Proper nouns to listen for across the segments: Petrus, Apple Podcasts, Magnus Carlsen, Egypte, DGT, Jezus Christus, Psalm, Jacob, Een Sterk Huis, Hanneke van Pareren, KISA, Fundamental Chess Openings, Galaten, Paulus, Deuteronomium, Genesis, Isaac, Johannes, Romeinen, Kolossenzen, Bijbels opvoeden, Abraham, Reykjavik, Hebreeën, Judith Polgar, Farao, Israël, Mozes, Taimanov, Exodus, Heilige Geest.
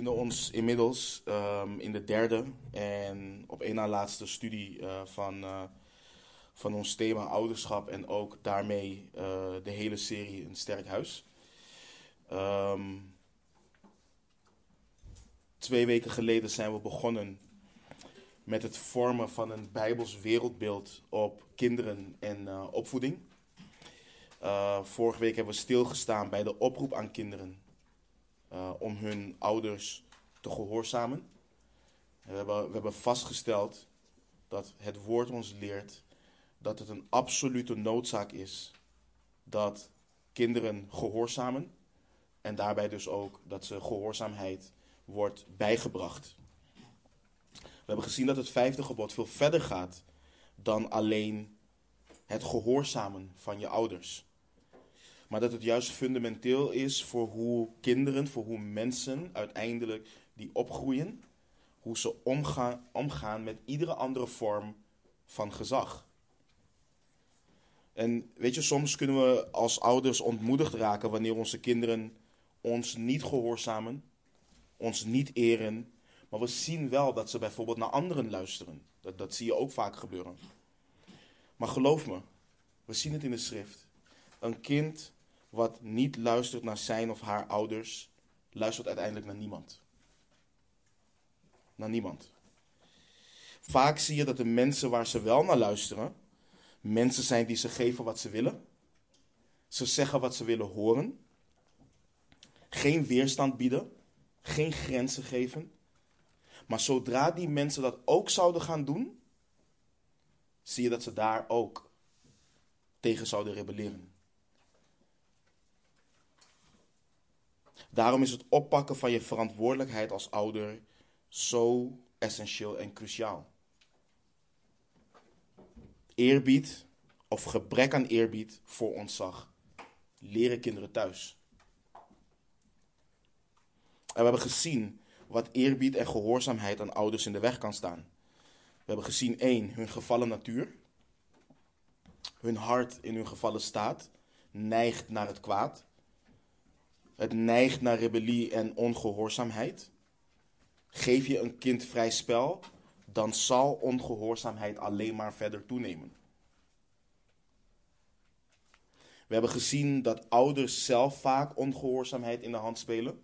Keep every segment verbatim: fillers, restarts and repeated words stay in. bevinden ons inmiddels um, in de derde en op één na laatste studie uh, van, uh, van ons thema ouderschap en ook daarmee uh, de hele serie Een Sterk Huis. Um, twee weken geleden zijn we begonnen met het vormen van een Bijbels wereldbeeld op kinderen en uh, opvoeding. Uh, vorige week hebben we stilgestaan bij de oproep aan kinderen uh, om hun ouders te gehoorzamen. We hebben, we hebben vastgesteld dat het woord ons leert dat het een absolute noodzaak is dat kinderen gehoorzamen. En daarbij dus ook dat ze gehoorzaamheid wordt bijgebracht. We hebben gezien dat het vijfde gebod veel verder gaat dan alleen het gehoorzamen van je ouders. Maar dat het juist fundamenteel is voor hoe kinderen, voor hoe mensen uiteindelijk die opgroeien, hoe ze omgaan, omgaan met iedere andere vorm van gezag. En weet je, soms kunnen we als ouders ontmoedigd raken wanneer onze kinderen ons niet gehoorzamen, ons niet eren. Maar we zien wel dat ze bijvoorbeeld naar anderen luisteren. Dat, dat zie je ook vaak gebeuren. Maar geloof me, we zien het in de schrift. Een kind wat niet luistert naar zijn of haar ouders, luistert uiteindelijk naar niemand. Naar niemand. Vaak zie je dat de mensen waar ze wel naar luisteren, mensen zijn die ze geven wat ze willen. Ze zeggen wat ze willen horen. Geen weerstand bieden. Geen grenzen geven. Maar zodra die mensen dat ook zouden gaan doen, zie je dat ze daar ook tegen zouden rebelleren. Daarom is het oppakken van je verantwoordelijkheid als ouder zo essentieel en cruciaal. Eerbied of gebrek aan eerbied voor ontzag leren kinderen thuis. En we hebben gezien wat eerbied en gehoorzaamheid aan ouders in de weg kan staan. We hebben gezien één, hun gevallen natuur. Hun hart in hun gevallen staat neigt naar het kwaad. Het neigt naar rebellie en ongehoorzaamheid. Geef je een kind vrij spel, dan zal ongehoorzaamheid alleen maar verder toenemen. We hebben gezien dat ouders zelf vaak ongehoorzaamheid in de hand spelen.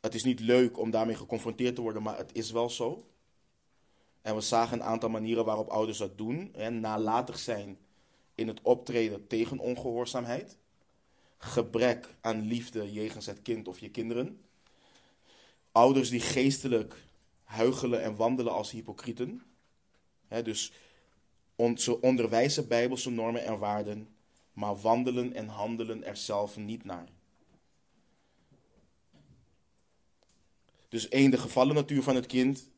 Het is niet leuk om daarmee geconfronteerd te worden, maar het is wel zo. En we zagen een aantal manieren waarop ouders dat doen. Hè, nalatig zijn in het optreden tegen ongehoorzaamheid. Gebrek aan liefde jegens het kind of je kinderen. Ouders die geestelijk huichelen en wandelen als hypocrieten. Hè, dus on- ze onderwijzen Bijbelse normen en waarden, maar wandelen en handelen er zelf niet naar. Dus één, de gevallen natuur van het kind.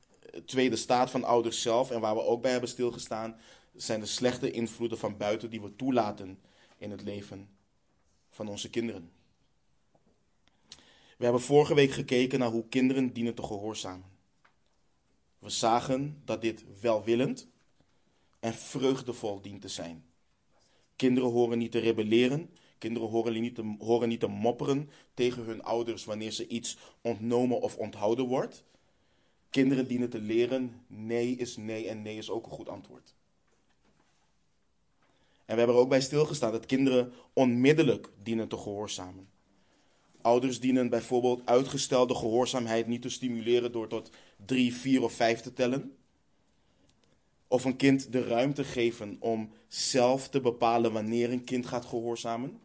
Twee, de staat van ouders zelf. En waar we ook bij hebben stilgestaan, zijn de slechte invloeden van buiten die we toelaten in het leven van onze kinderen. We hebben vorige week gekeken naar hoe kinderen dienen te gehoorzamen. We zagen dat dit welwillend en vreugdevol dient te zijn. Kinderen horen niet te rebelleren. Kinderen horen niet, te, horen niet te mopperen tegen hun ouders wanneer ze iets ontnomen of onthouden wordt. Kinderen dienen te leren, nee is nee en nee is ook een goed antwoord. En we hebben er ook bij stilgestaan dat kinderen onmiddellijk dienen te gehoorzamen. Ouders dienen bijvoorbeeld uitgestelde gehoorzaamheid niet te stimuleren door tot drie, vier of vijf te tellen. Of een kind de ruimte geven om zelf te bepalen wanneer een kind gaat gehoorzamen.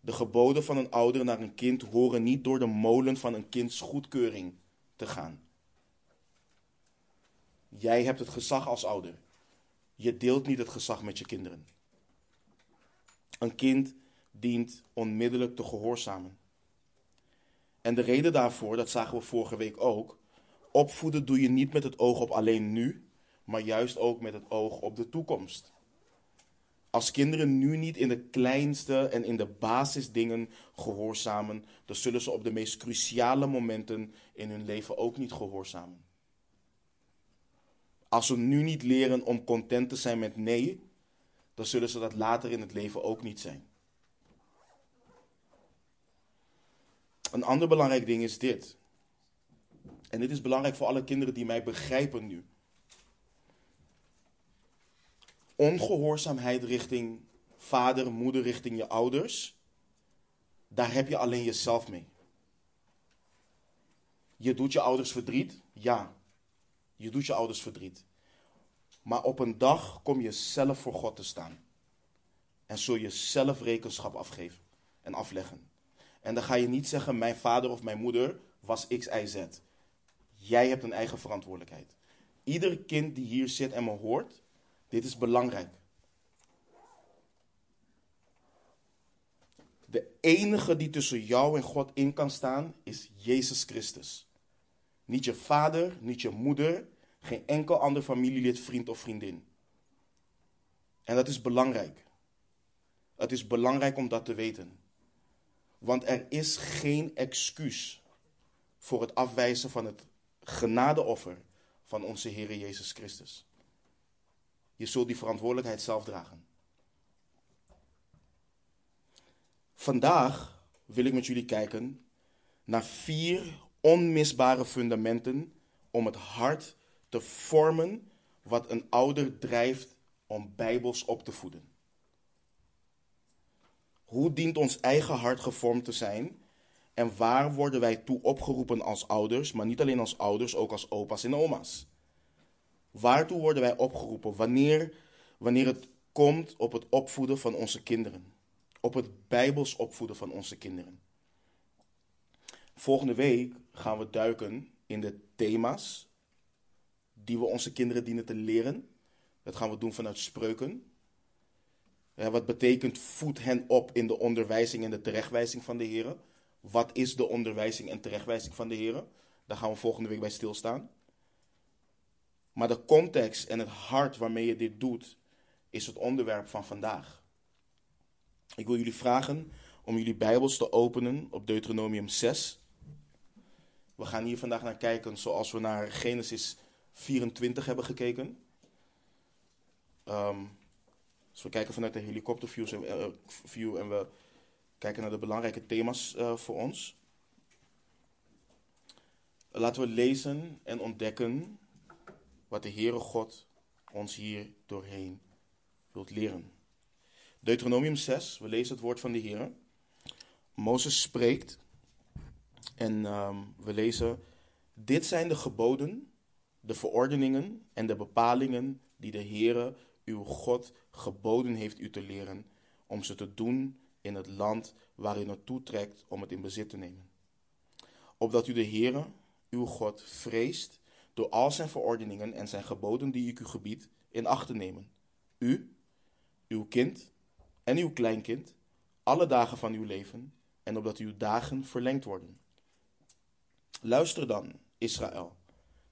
De geboden van een ouder naar een kind horen niet door de molen van een kinds goedkeuring te gaan. Jij hebt het gezag als ouder. Je deelt niet het gezag met je kinderen. Een kind dient onmiddellijk te gehoorzamen. En de reden daarvoor, dat zagen we vorige week ook, opvoeden doe je niet met het oog op alleen nu, maar juist ook met het oog op de toekomst. Als kinderen nu niet in de kleinste en in de basisdingen gehoorzamen, dan zullen ze op de meest cruciale momenten in hun leven ook niet gehoorzamen. Als ze nu niet leren om content te zijn met nee, dan zullen ze dat later in het leven ook niet zijn. Een ander belangrijk ding is dit. En dit is belangrijk voor alle kinderen die mij begrijpen nu. Ongehoorzaamheid richting vader, moeder, richting je ouders. Daar heb je alleen jezelf mee. Je doet je ouders verdriet, ja. Je doet je ouders verdriet. Maar op een dag kom je zelf voor God te staan. En zul je zelf rekenschap afgeven en afleggen. En dan ga je niet zeggen, mijn vader of mijn moeder was X, Y, Z. Jij hebt een eigen verantwoordelijkheid. Ieder kind die hier zit en me hoort, dit is belangrijk. De enige die tussen jou en God in kan staan, is Jezus Christus. Niet je vader, niet je moeder, geen enkel ander familielid, vriend of vriendin. En dat is belangrijk. Het is belangrijk om dat te weten. Want er is geen excuus voor het afwijzen van het genadeoffer van onze Heere Jezus Christus. Je zult die verantwoordelijkheid zelf dragen. Vandaag wil ik met jullie kijken naar vier onmisbare fundamenten om het hart te vormen wat een ouder drijft om bijbels op te voeden. Hoe dient ons eigen hart gevormd te zijn en waar worden wij toe opgeroepen als ouders, maar niet alleen als ouders, ook als opa's en oma's? Waartoe worden wij opgeroepen wanneer, wanneer het komt op het opvoeden van onze kinderen? Op het bijbels opvoeden van onze kinderen. Volgende week gaan we duiken in de thema's die we onze kinderen dienen te leren. Dat gaan we doen vanuit Spreuken. Ja, wat betekent voed hen op in de onderwijzing en de terechtwijzing van de Heere? Wat is de onderwijzing en terechtwijzing van de Heere? Daar gaan we volgende week bij stilstaan. Maar de context en het hart waarmee je dit doet, is het onderwerp van vandaag. Ik wil jullie vragen om jullie Bijbels te openen op Deuteronomium zes. We gaan hier vandaag naar kijken zoals we naar Genesis vierentwintig hebben gekeken. Um, dus we kijken vanuit de helikopterview en, uh, view en we kijken naar de belangrijke thema's uh, voor ons. Laten we lezen en ontdekken wat de Heere God ons hier doorheen wilt leren. Deuteronomium zes, we lezen het woord van de Heer. Mozes spreekt en um, we lezen: dit zijn de geboden, de verordeningen en de bepalingen die de Heer, uw God, geboden heeft u te leren, om ze te doen in het land waar u naartoe trekt om het in bezit te nemen. Opdat u de Heer, uw God, vreest door al zijn verordeningen en zijn geboden die ik u gebied in acht te nemen. U, uw kind en uw kleinkind, alle dagen van uw leven, en opdat uw dagen verlengd worden. Luister dan, Israël,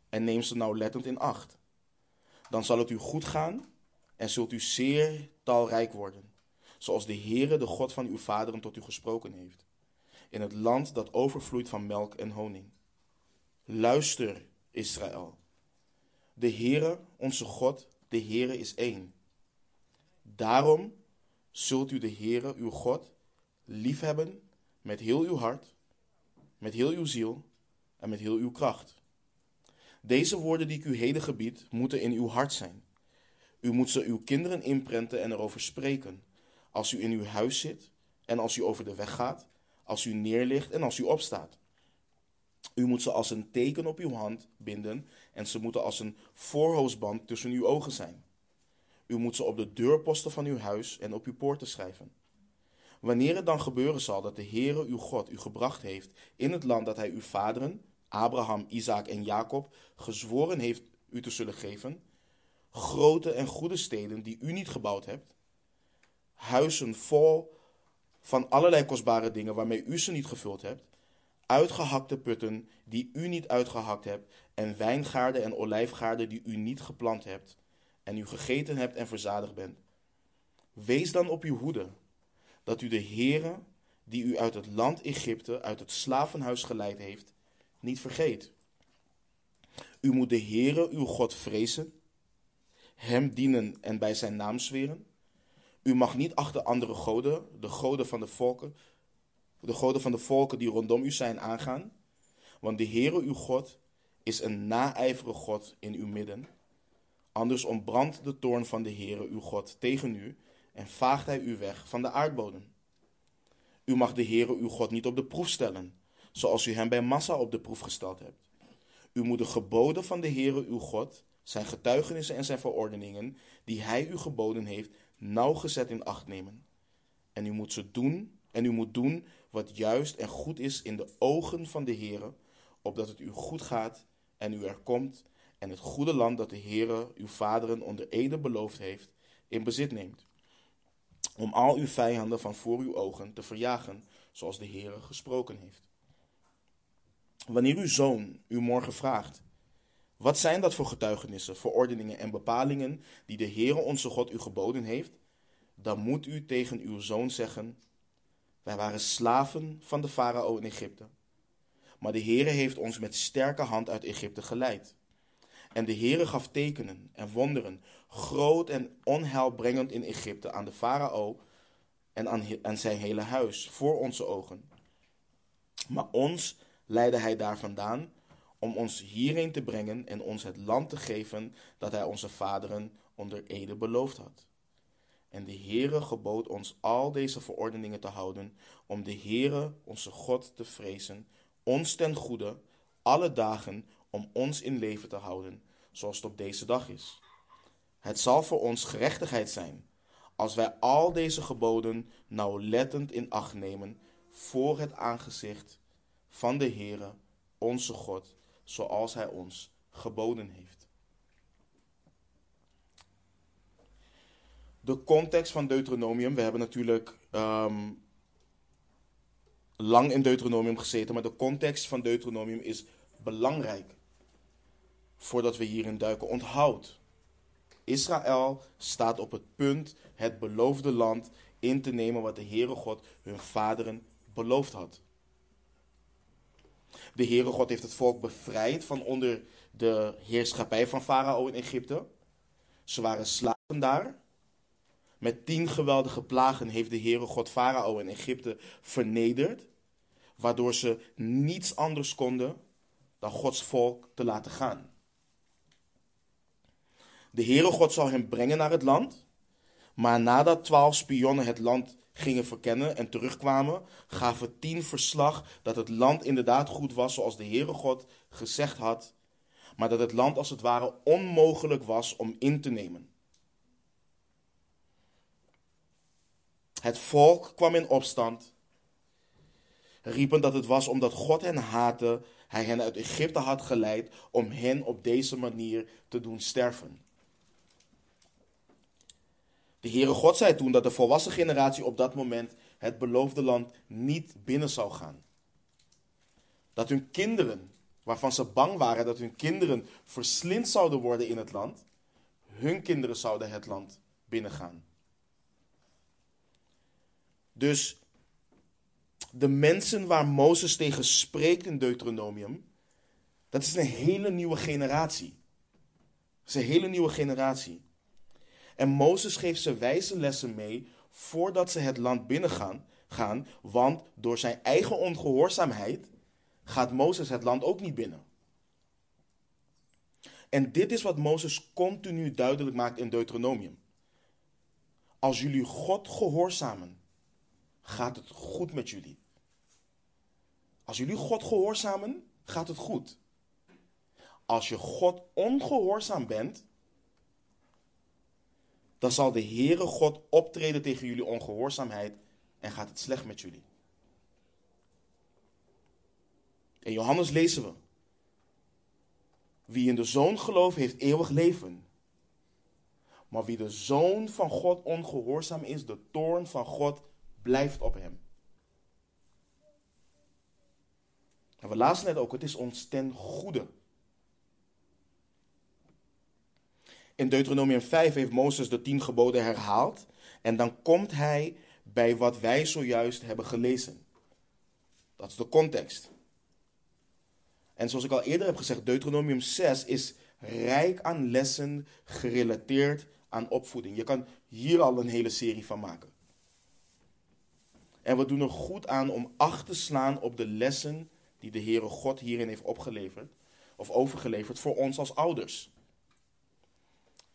en neem ze nauwlettend in acht. Dan zal het u goed gaan en zult u zeer talrijk worden, zoals de Heere, de God van uw vaderen, tot u gesproken heeft, in het land dat overvloeit van melk en honing. Luister, Israël. De Heere, onze God, de Heere is één. Daarom zult u de Heere, uw God, liefhebben met heel uw hart, met heel uw ziel en met heel uw kracht. Deze woorden die ik u heden gebied, moeten in uw hart zijn. U moet ze uw kinderen inprenten en erover spreken, als u in uw huis zit en als u over de weg gaat, als u neerligt en als u opstaat. U moet ze als een teken op uw hand binden en ze moeten als een voorhoofdband tussen uw ogen zijn. U moet ze op de deurposten van uw huis en op uw poorten schrijven. Wanneer het dan gebeuren zal dat de Heere uw God u gebracht heeft in het land dat hij uw vaderen, Abraham, Isaac en Jacob, gezworen heeft u te zullen geven, grote en goede steden die u niet gebouwd hebt, huizen vol van allerlei kostbare dingen waarmee u ze niet gevuld hebt, uitgehakte putten die u niet uitgehakt hebt en wijngaarden en olijfgaarden die u niet geplant hebt, en u gegeten hebt en verzadigd bent. Wees dan op uw hoede, dat u de Heere, die u uit het land Egypte, uit het slavenhuis geleid heeft, niet vergeet. U moet de Heere, uw God, vrezen, hem dienen en bij zijn naam zweren. U mag niet achter andere goden, de goden van de volken, de goden van de volken die rondom u zijn aangaan. Want de Heere uw God is een naijverige God in uw midden. Anders ontbrandt de toorn van de Heere uw God tegen u en vaagt hij u weg van de aardbodem. U mag de Heere uw God niet op de proef stellen, zoals u hem bij Massa op de proef gesteld hebt. U moet de geboden van de Heere uw God, zijn getuigenissen en zijn verordeningen, die hij u geboden heeft, nauwgezet in acht nemen. En u moet ze doen, en u moet doen wat juist en goed is in de ogen van de Heere, opdat het u goed gaat en u er komt en het goede land dat de Heere uw vaderen onder ede beloofd heeft, in bezit neemt. Om al uw vijanden van voor uw ogen te verjagen, zoals de Heere gesproken heeft. Wanneer uw zoon u morgen vraagt, wat zijn dat voor getuigenissen, verordeningen en bepalingen die de Heere onze God u geboden heeft, dan moet u tegen uw zoon zeggen, wij waren slaven van de farao in Egypte, maar de Heere heeft ons met sterke hand uit Egypte geleid. En de Heere gaf tekenen en wonderen, groot en onheilbrengend in Egypte aan de farao en aan, aan zijn hele huis, voor onze ogen. Maar ons leidde hij daar vandaan om ons hierheen te brengen en ons het land te geven dat hij onze vaderen onder ede beloofd had. En de Heere gebood ons al deze verordeningen te houden, om de Heere onze God te vrezen, ons ten goede, alle dagen om ons in leven te houden, zoals het op deze dag is. Het zal voor ons gerechtigheid zijn, als wij al deze geboden nauwlettend in acht nemen voor het aangezicht van de Heere, onze God, zoals hij ons geboden heeft. De context van Deuteronomium, we hebben natuurlijk um, lang in Deuteronomium gezeten, maar de context van Deuteronomium is belangrijk. Voordat we hierin duiken, onthoud. Israël staat op het punt het beloofde land in te nemen wat de Heere God hun vaderen beloofd had. De Heere God heeft het volk bevrijd van onder de heerschappij van Farao in Egypte. Ze waren slaven daar. Met tien geweldige plagen heeft de Heere God Farao in Egypte vernederd, waardoor ze niets anders konden dan Gods volk te laten gaan. De Heere God zal hen brengen naar het land, maar nadat twaalf spionnen het land gingen verkennen en terugkwamen, gaven tien verslag dat het land inderdaad goed was zoals de Heere God gezegd had, maar dat het land als het ware onmogelijk was om in te nemen. Het volk kwam in opstand, riepen dat het was omdat God hen haatte, hij hen uit Egypte had geleid om hen op deze manier te doen sterven. De Heere God zei toen dat de volwassen generatie op dat moment het beloofde land niet binnen zou gaan. Dat hun kinderen, waarvan ze bang waren dat hun kinderen verslind zouden worden in het land, hun kinderen zouden het land binnengaan. Dus de mensen waar Mozes tegen spreekt in Deuteronomium, dat is een hele nieuwe generatie. Dat is een hele nieuwe generatie. En Mozes geeft ze wijze lessen mee voordat ze het land binnengaan, gaan, want door zijn eigen ongehoorzaamheid gaat Mozes het land ook niet binnen. En dit is wat Mozes continu duidelijk maakt in Deuteronomium. Als jullie God gehoorzamen, gaat het goed met jullie. Als jullie God gehoorzamen, gaat het goed. Als je God ongehoorzaam bent, dan zal de Heere God optreden tegen jullie ongehoorzaamheid en gaat het slecht met jullie. In Johannes lezen we: wie in de Zoon gelooft, heeft eeuwig leven. Maar wie de Zoon van God ongehoorzaam is, de toorn van God blijft op hem. En we lazen net ook, het is ons ten goede. In Deuteronomium vijf heeft Mozes de tien geboden herhaald. En dan komt hij bij wat wij zojuist hebben gelezen. Dat is de context. En zoals ik al eerder heb gezegd, Deuteronomium zes is rijk aan lessen gerelateerd aan opvoeding. Je kan hier al een hele serie van maken. En we doen er goed aan om acht te slaan op de lessen die de Heere God hierin heeft opgeleverd of overgeleverd voor ons als ouders.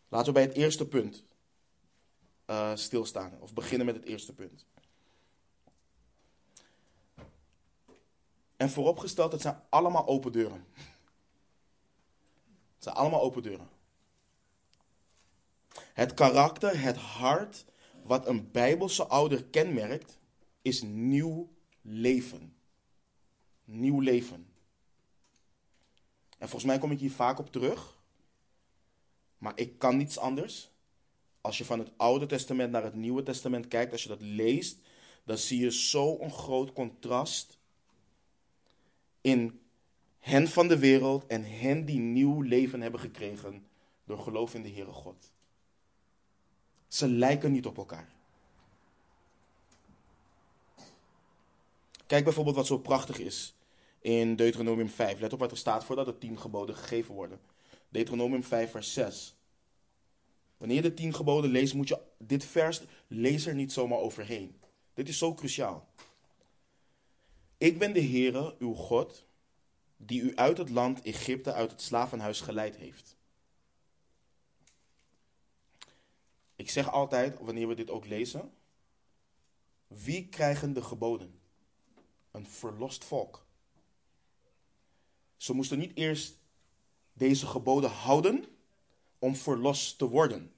Laten we bij het eerste punt uh, stilstaan of beginnen met het eerste punt. En vooropgesteld, het zijn allemaal open deuren. Het zijn allemaal open deuren. Het karakter, het hart, wat een Bijbelse ouder kenmerkt, is nieuw leven. Nieuw leven. En volgens mij kom ik hier vaak op terug. Maar ik kan niets anders. Als je van het Oude Testament naar het Nieuwe Testament kijkt, als je dat leest, dan zie je zo'n groot contrast in hen van de wereld en hen die nieuw leven hebben gekregen door geloof in de Heere God. Ze lijken niet op elkaar. Kijk bijvoorbeeld wat zo prachtig is in Deuteronomium vijf. Let op wat er staat voordat de tien geboden gegeven worden. Deuteronomium vijf vers zes. Wanneer je de tien geboden leest, moet je dit vers, lees er niet zomaar overheen. Dit is zo cruciaal. Ik ben de Heere, uw God, die u uit het land Egypte, uit het slavenhuis geleid heeft. Ik zeg altijd, wanneer we dit ook lezen, wie krijgen de geboden? Een verlost volk. Ze moesten niet eerst deze geboden houden om verlost te worden.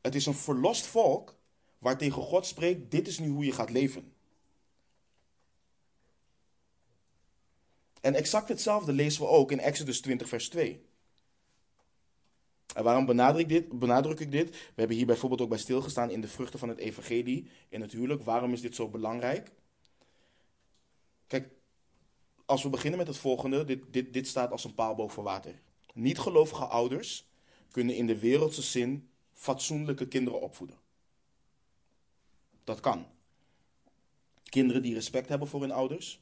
Het is een verlost volk waartegen God spreekt, dit is nu hoe je gaat leven. En exact hetzelfde lezen we ook in Exodus twintig vers twee. En waarom benadruk ik dit? benadruk ik dit? We hebben hier bijvoorbeeld ook bij stilgestaan in de vruchten van het evangelie, in het huwelijk. Waarom is dit zo belangrijk? Kijk, als we beginnen met het volgende, dit, dit, dit staat als een paal boven water. Niet-gelovige ouders kunnen in de wereldse zin fatsoenlijke kinderen opvoeden. Dat kan. Kinderen die respect hebben voor hun ouders.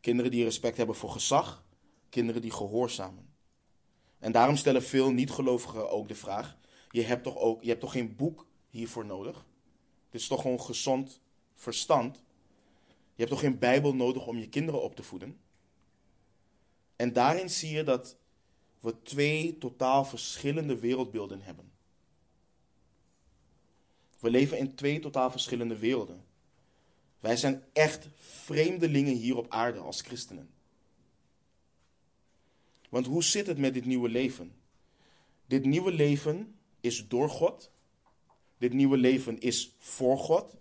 Kinderen die respect hebben voor gezag. Kinderen die gehoorzamen. En daarom stellen veel niet-gelovigen ook de vraag, je hebt toch ook, je hebt toch geen boek hiervoor nodig? Het is toch gewoon gezond verstand? Je hebt toch geen Bijbel nodig om je kinderen op te voeden? En daarin zie je dat we twee totaal verschillende wereldbeelden hebben. We leven in twee totaal verschillende werelden. Wij zijn echt vreemdelingen hier op aarde als christenen. Want hoe zit het met dit nieuwe leven? Dit nieuwe leven is door God. Dit nieuwe leven is voor God.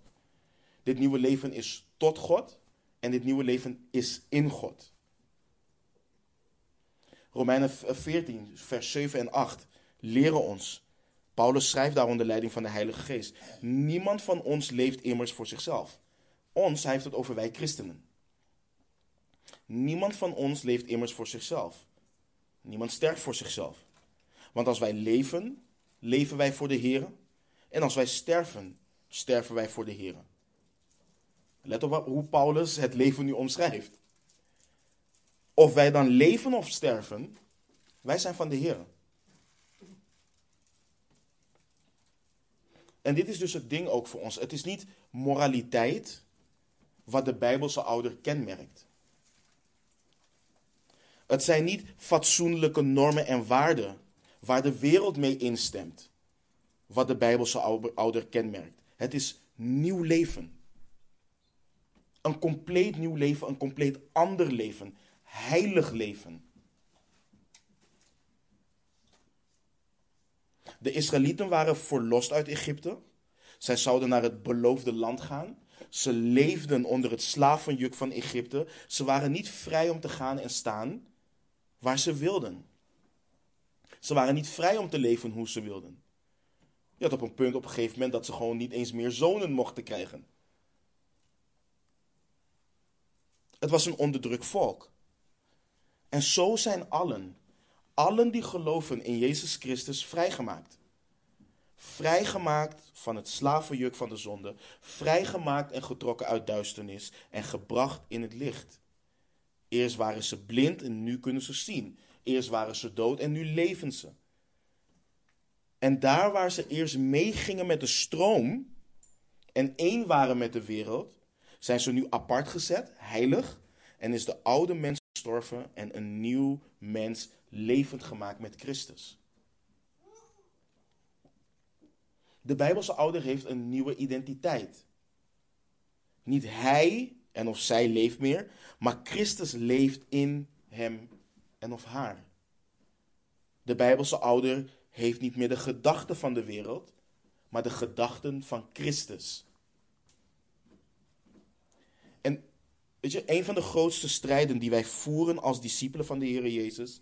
Dit nieuwe leven is tot God. En dit nieuwe leven is in God. Romeinen veertien, vers zeven en acht leren ons. Paulus schrijft daar onder leiding van de Heilige Geest. Niemand van ons leeft immers voor zichzelf. Ons, hij heeft het over wij christenen. Niemand van ons leeft immers voor zichzelf. Niemand sterft voor zichzelf. Want als wij leven, leven wij voor de Heere. En als wij sterven, sterven wij voor de Heere. Let op hoe Paulus het leven nu omschrijft. Of wij dan leven of sterven, wij zijn van de Heere. En dit is dus het ding ook voor ons. Het is niet moraliteit wat de Bijbelse ouder kenmerkt. Het zijn niet fatsoenlijke normen en waarden waar de wereld mee instemt, wat de Bijbelse ouder kenmerkt. Het is nieuw leven. Een compleet nieuw leven, een compleet ander leven. Heilig leven. De Israëlieten waren verlost uit Egypte. Zij zouden naar het beloofde land gaan. Ze leefden onder het slavenjuk van Egypte. Ze waren niet vrij om te gaan en staan waar ze wilden. Ze waren niet vrij om te leven hoe ze wilden. Je had op een punt op een gegeven moment dat ze gewoon niet eens meer zonen mochten krijgen. Het was een onderdrukt volk. En zo zijn allen, allen die geloven in Jezus Christus, vrijgemaakt. Vrijgemaakt van het slavenjuk van de zonde. Vrijgemaakt en getrokken uit duisternis en gebracht in het licht. Eerst waren ze blind en nu kunnen ze zien. Eerst waren ze dood en nu leven ze. En daar waar ze eerst meegingen met de stroom en één waren met de wereld, zijn ze nu apart gezet, heilig, en is de oude mens gestorven en een nieuw mens levend gemaakt met Christus. De Bijbelse ouder heeft een nieuwe identiteit. Niet hij en of zij leeft meer, maar Christus leeft in hem en of haar. De Bijbelse ouder heeft niet meer de gedachten van de wereld, maar de gedachten van Christus. En weet je, een van de grootste strijden die wij voeren als discipelen van de Heer Jezus,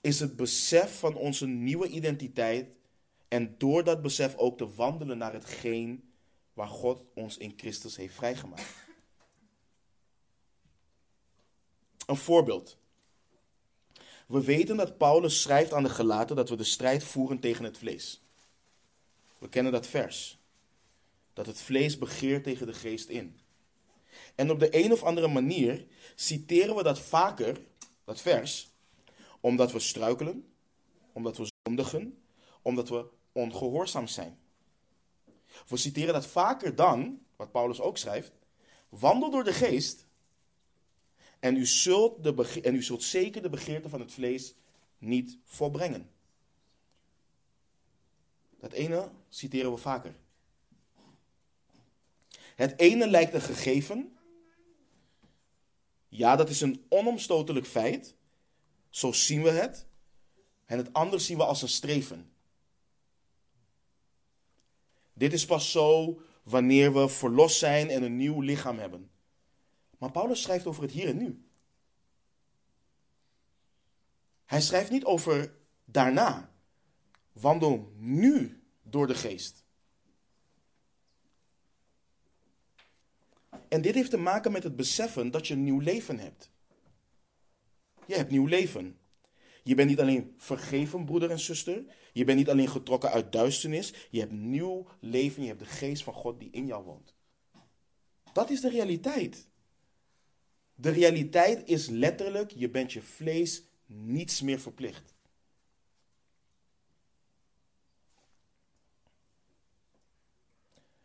is het besef van onze nieuwe identiteit en door dat besef ook te wandelen naar hetgeen waar God ons in Christus heeft vrijgemaakt. Een voorbeeld. We weten dat Paulus schrijft aan de Galaten dat we de strijd voeren tegen het vlees. We kennen dat vers. Dat het vlees begeert tegen de geest in. En op de een of andere manier citeren we dat vaker, dat vers, omdat we struikelen, omdat we zondigen, omdat we ongehoorzaam zijn. We citeren dat vaker dan, wat Paulus ook schrijft, wandel door de geest en u zult, de bege- en u zult zeker de begeerte van het vlees niet volbrengen. Dat ene citeren we vaker. Het ene lijkt een gegeven. Ja, dat is een onomstotelijk feit. Zo zien we het. En het andere zien we als een streven. Dit is pas zo wanneer we verlost zijn en een nieuw lichaam hebben. Maar Paulus schrijft over het hier en nu. Hij schrijft niet over daarna. Wandel nu door de geest. En dit heeft te maken met het beseffen dat je een nieuw leven hebt. Je hebt nieuw leven. Je bent niet alleen vergeven, broeder en zuster. Je bent niet alleen getrokken uit duisternis. Je hebt nieuw leven. Je hebt de geest van God die in jou woont. Dat is de realiteit. De realiteit is letterlijk, je bent je vlees niets meer verplicht.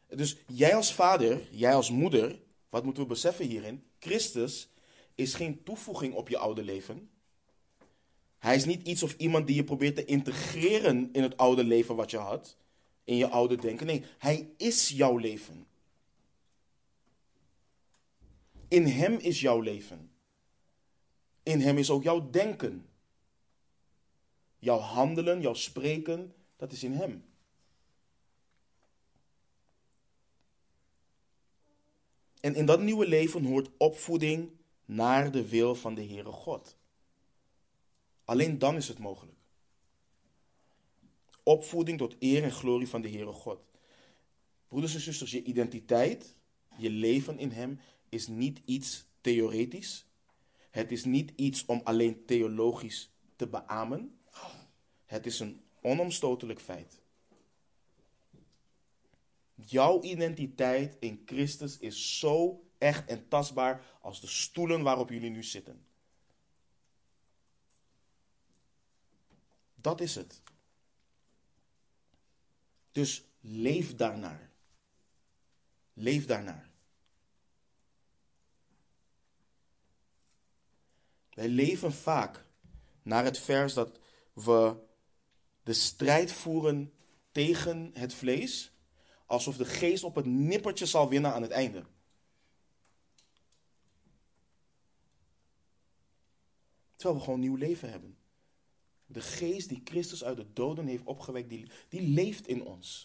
Dus jij als vader, jij als moeder, wat moeten we beseffen hierin? Christus is geen toevoeging op je oude leven. Hij is niet iets of iemand die je probeert te integreren in het oude leven wat je had. In je oude denken. Nee, hij is jouw leven. In hem is jouw leven. In hem is ook jouw denken. Jouw handelen, jouw spreken, dat is in hem. En in dat nieuwe leven hoort opvoeding naar de wil van de Heere God. Alleen dan is het mogelijk. Opvoeding tot eer en glorie van de Heere God. Broeders en zusters, je identiteit, je leven in hem is niet iets theoretisch. Het is niet iets om alleen theologisch te beamen. Het is een onomstotelijk feit. Jouw identiteit in Christus is zo echt en tastbaar als de stoelen waarop jullie nu zitten. Dat is het. Dus leef daarnaar. Leef daarnaar. Wij leven vaak naar het vers dat we de strijd voeren tegen het vlees, alsof de geest op het nippertje zal winnen aan het einde. Terwijl we gewoon nieuw leven hebben. De geest die Christus uit de doden heeft opgewekt, die, die leeft in ons.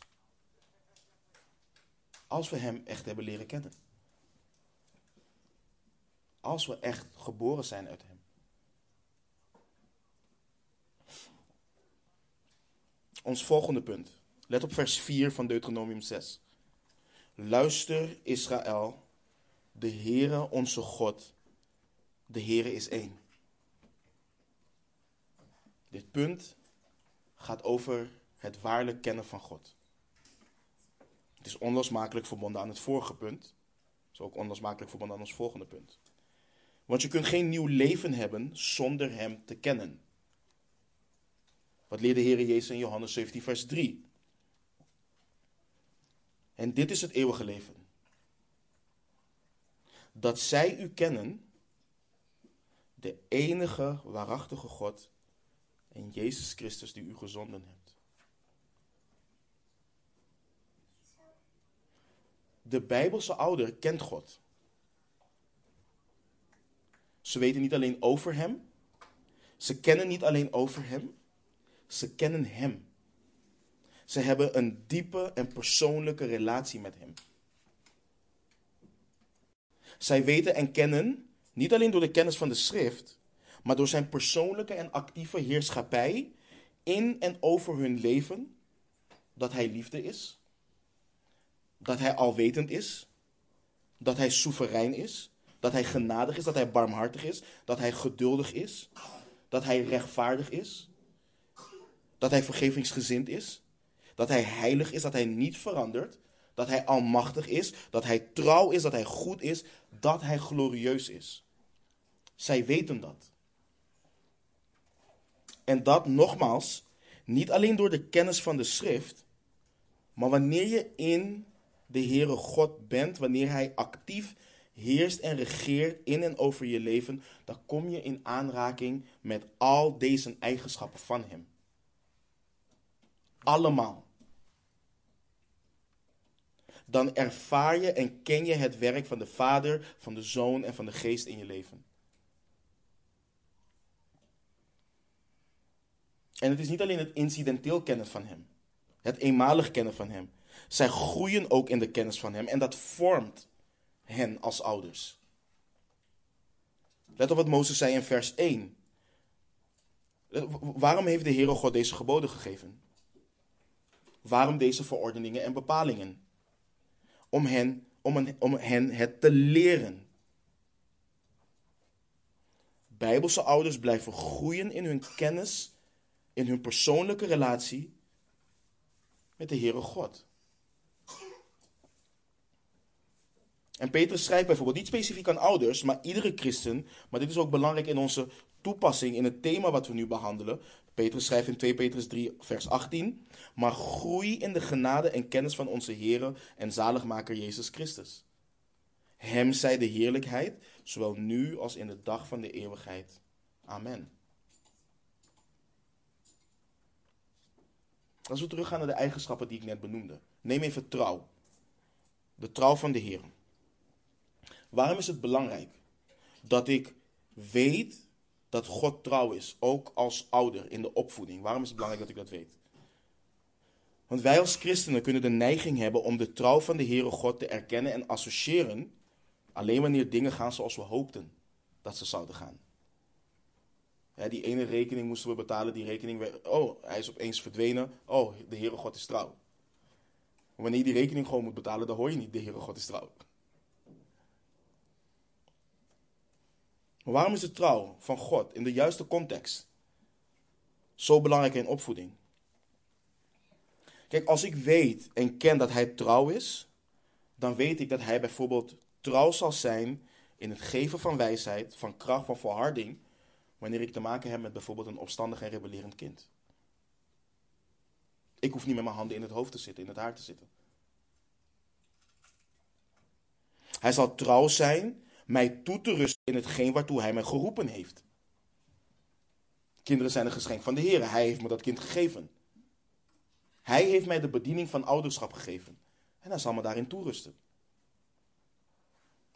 Als we hem echt hebben leren kennen. Als we echt geboren zijn uit hem. Ons volgende punt. Let op vers vier van Deuteronomium zes. Luister Israël, de Heere onze God, de Heere is één. Dit punt gaat over het waarlijk kennen van God. Het is onlosmakelijk verbonden aan het vorige punt. Het is ook onlosmakelijk verbonden aan ons volgende punt. Want je kunt geen nieuw leven hebben zonder hem te kennen. Wat leerde de Heere Jezus in Johannes zeventien vers drie? En dit is het eeuwige leven. Dat zij u kennen, de enige waarachtige God en Jezus Christus die u gezonden hebt. De Bijbelse ouder kent God. Ze weten niet alleen over hem. Ze kennen niet alleen over hem. Ze kennen hem. Ze hebben een diepe en persoonlijke relatie met hem. Zij weten en kennen, niet alleen door de kennis van de schrift, maar door zijn persoonlijke en actieve heerschappij in en over hun leven, dat hij liefde is, dat hij alwetend is, dat hij soeverein is, dat hij genadig is, dat hij barmhartig is, dat hij geduldig is, dat hij rechtvaardig is, dat hij vergevingsgezind is, dat hij heilig is, dat hij niet verandert, dat hij almachtig is, dat hij trouw is, dat hij goed is, dat hij glorieus is. Zij weten dat. En dat nogmaals, niet alleen door de kennis van de schrift, maar wanneer je in de Heere God bent, wanneer hij actief heerst en regeert in en over je leven, dan kom je in aanraking met al deze eigenschappen van hem. Allemaal. Dan ervaar je en ken je het werk van de Vader, van de Zoon en van de Geest in je leven. En het is niet alleen het incidenteel kennen van hem. Het eenmalig kennen van hem. Zij groeien ook in de kennis van hem en dat vormt hen als ouders. Let op wat Mozes zei in vers één. Waarom heeft de Heere God deze geboden gegeven? Waarom deze verordeningen en bepalingen? Om hen, om, een, om hen het te leren. Bijbelse ouders blijven groeien in hun kennis, in hun persoonlijke relatie met de Heere God. En Petrus schrijft bijvoorbeeld, niet specifiek aan ouders, maar iedere christen, maar dit is ook belangrijk in onze toepassing, in het thema wat we nu behandelen. Petrus schrijft in twee Petrus drie vers achttien, maar groei in de genade en kennis van onze Heere en Zaligmaker Jezus Christus. Hem zij de heerlijkheid, zowel nu als in de dag van de eeuwigheid. Amen. Als we teruggaan naar de eigenschappen die ik net benoemde. Neem even trouw. De trouw van de Heer. Waarom is het belangrijk dat ik weet dat God trouw is, ook als ouder in de opvoeding? Waarom is het belangrijk dat ik dat weet? Want wij als christenen kunnen de neiging hebben om de trouw van de Heere God te erkennen en associëren, alleen wanneer dingen gaan zoals we hoopten dat ze zouden gaan. Ja, die ene rekening moesten we betalen, die rekening, we, oh, hij is opeens verdwenen, oh, de Heere God is trouw. Wanneer je die rekening gewoon moet betalen, dan hoor je niet, de Heere God is trouw. Maar waarom is de trouw van God in de juiste context zo belangrijk in opvoeding? Kijk, als ik weet en ken dat hij trouw is, dan weet ik dat hij bijvoorbeeld trouw zal zijn in het geven van wijsheid, van kracht, van volharding, wanneer ik te maken heb met bijvoorbeeld een opstandig en rebellerend kind. Ik hoef niet met mijn handen in het hoofd te zitten, in het haar te zitten. Hij zal trouw zijn mij toe te rusten in hetgeen waartoe hij mij geroepen heeft. Kinderen zijn een geschenk van de Heer. Hij heeft me dat kind gegeven. Hij heeft mij de bediening van ouderschap gegeven. En hij zal me daarin toerusten.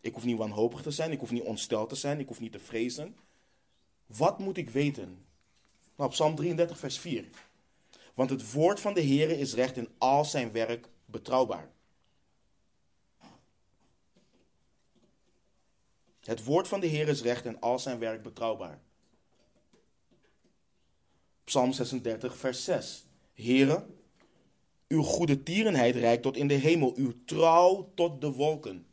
Ik hoef niet wanhopig te zijn. Ik hoef niet ontsteld te zijn. Ik hoef niet te vrezen. Wat moet ik weten? Nou, Psalm drieëndertig vers vier. Want het woord van de Heer is recht in al zijn werk betrouwbaar. Het woord van de Heer is recht en al zijn werk betrouwbaar. Psalm zesendertig vers zes. Heere, uw goede tierenheid reikt tot in de hemel, uw trouw tot de wolken.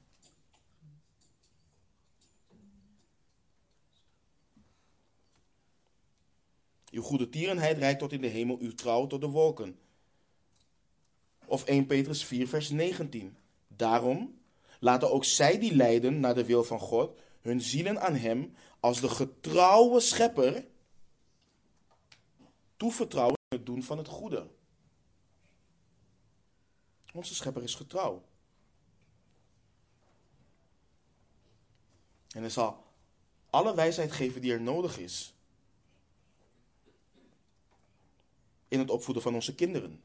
Uw goede tierenheid reikt tot in de hemel, uw trouw tot de wolken. Of eerste Petrus vier vers negentien. Daarom laten ook zij die lijden naar de wil van God hun zielen aan hem als de getrouwe schepper toevertrouwen in het doen van het goede. Onze schepper is getrouw. En hij zal alle wijsheid geven die er nodig is. In het opvoeden van onze kinderen.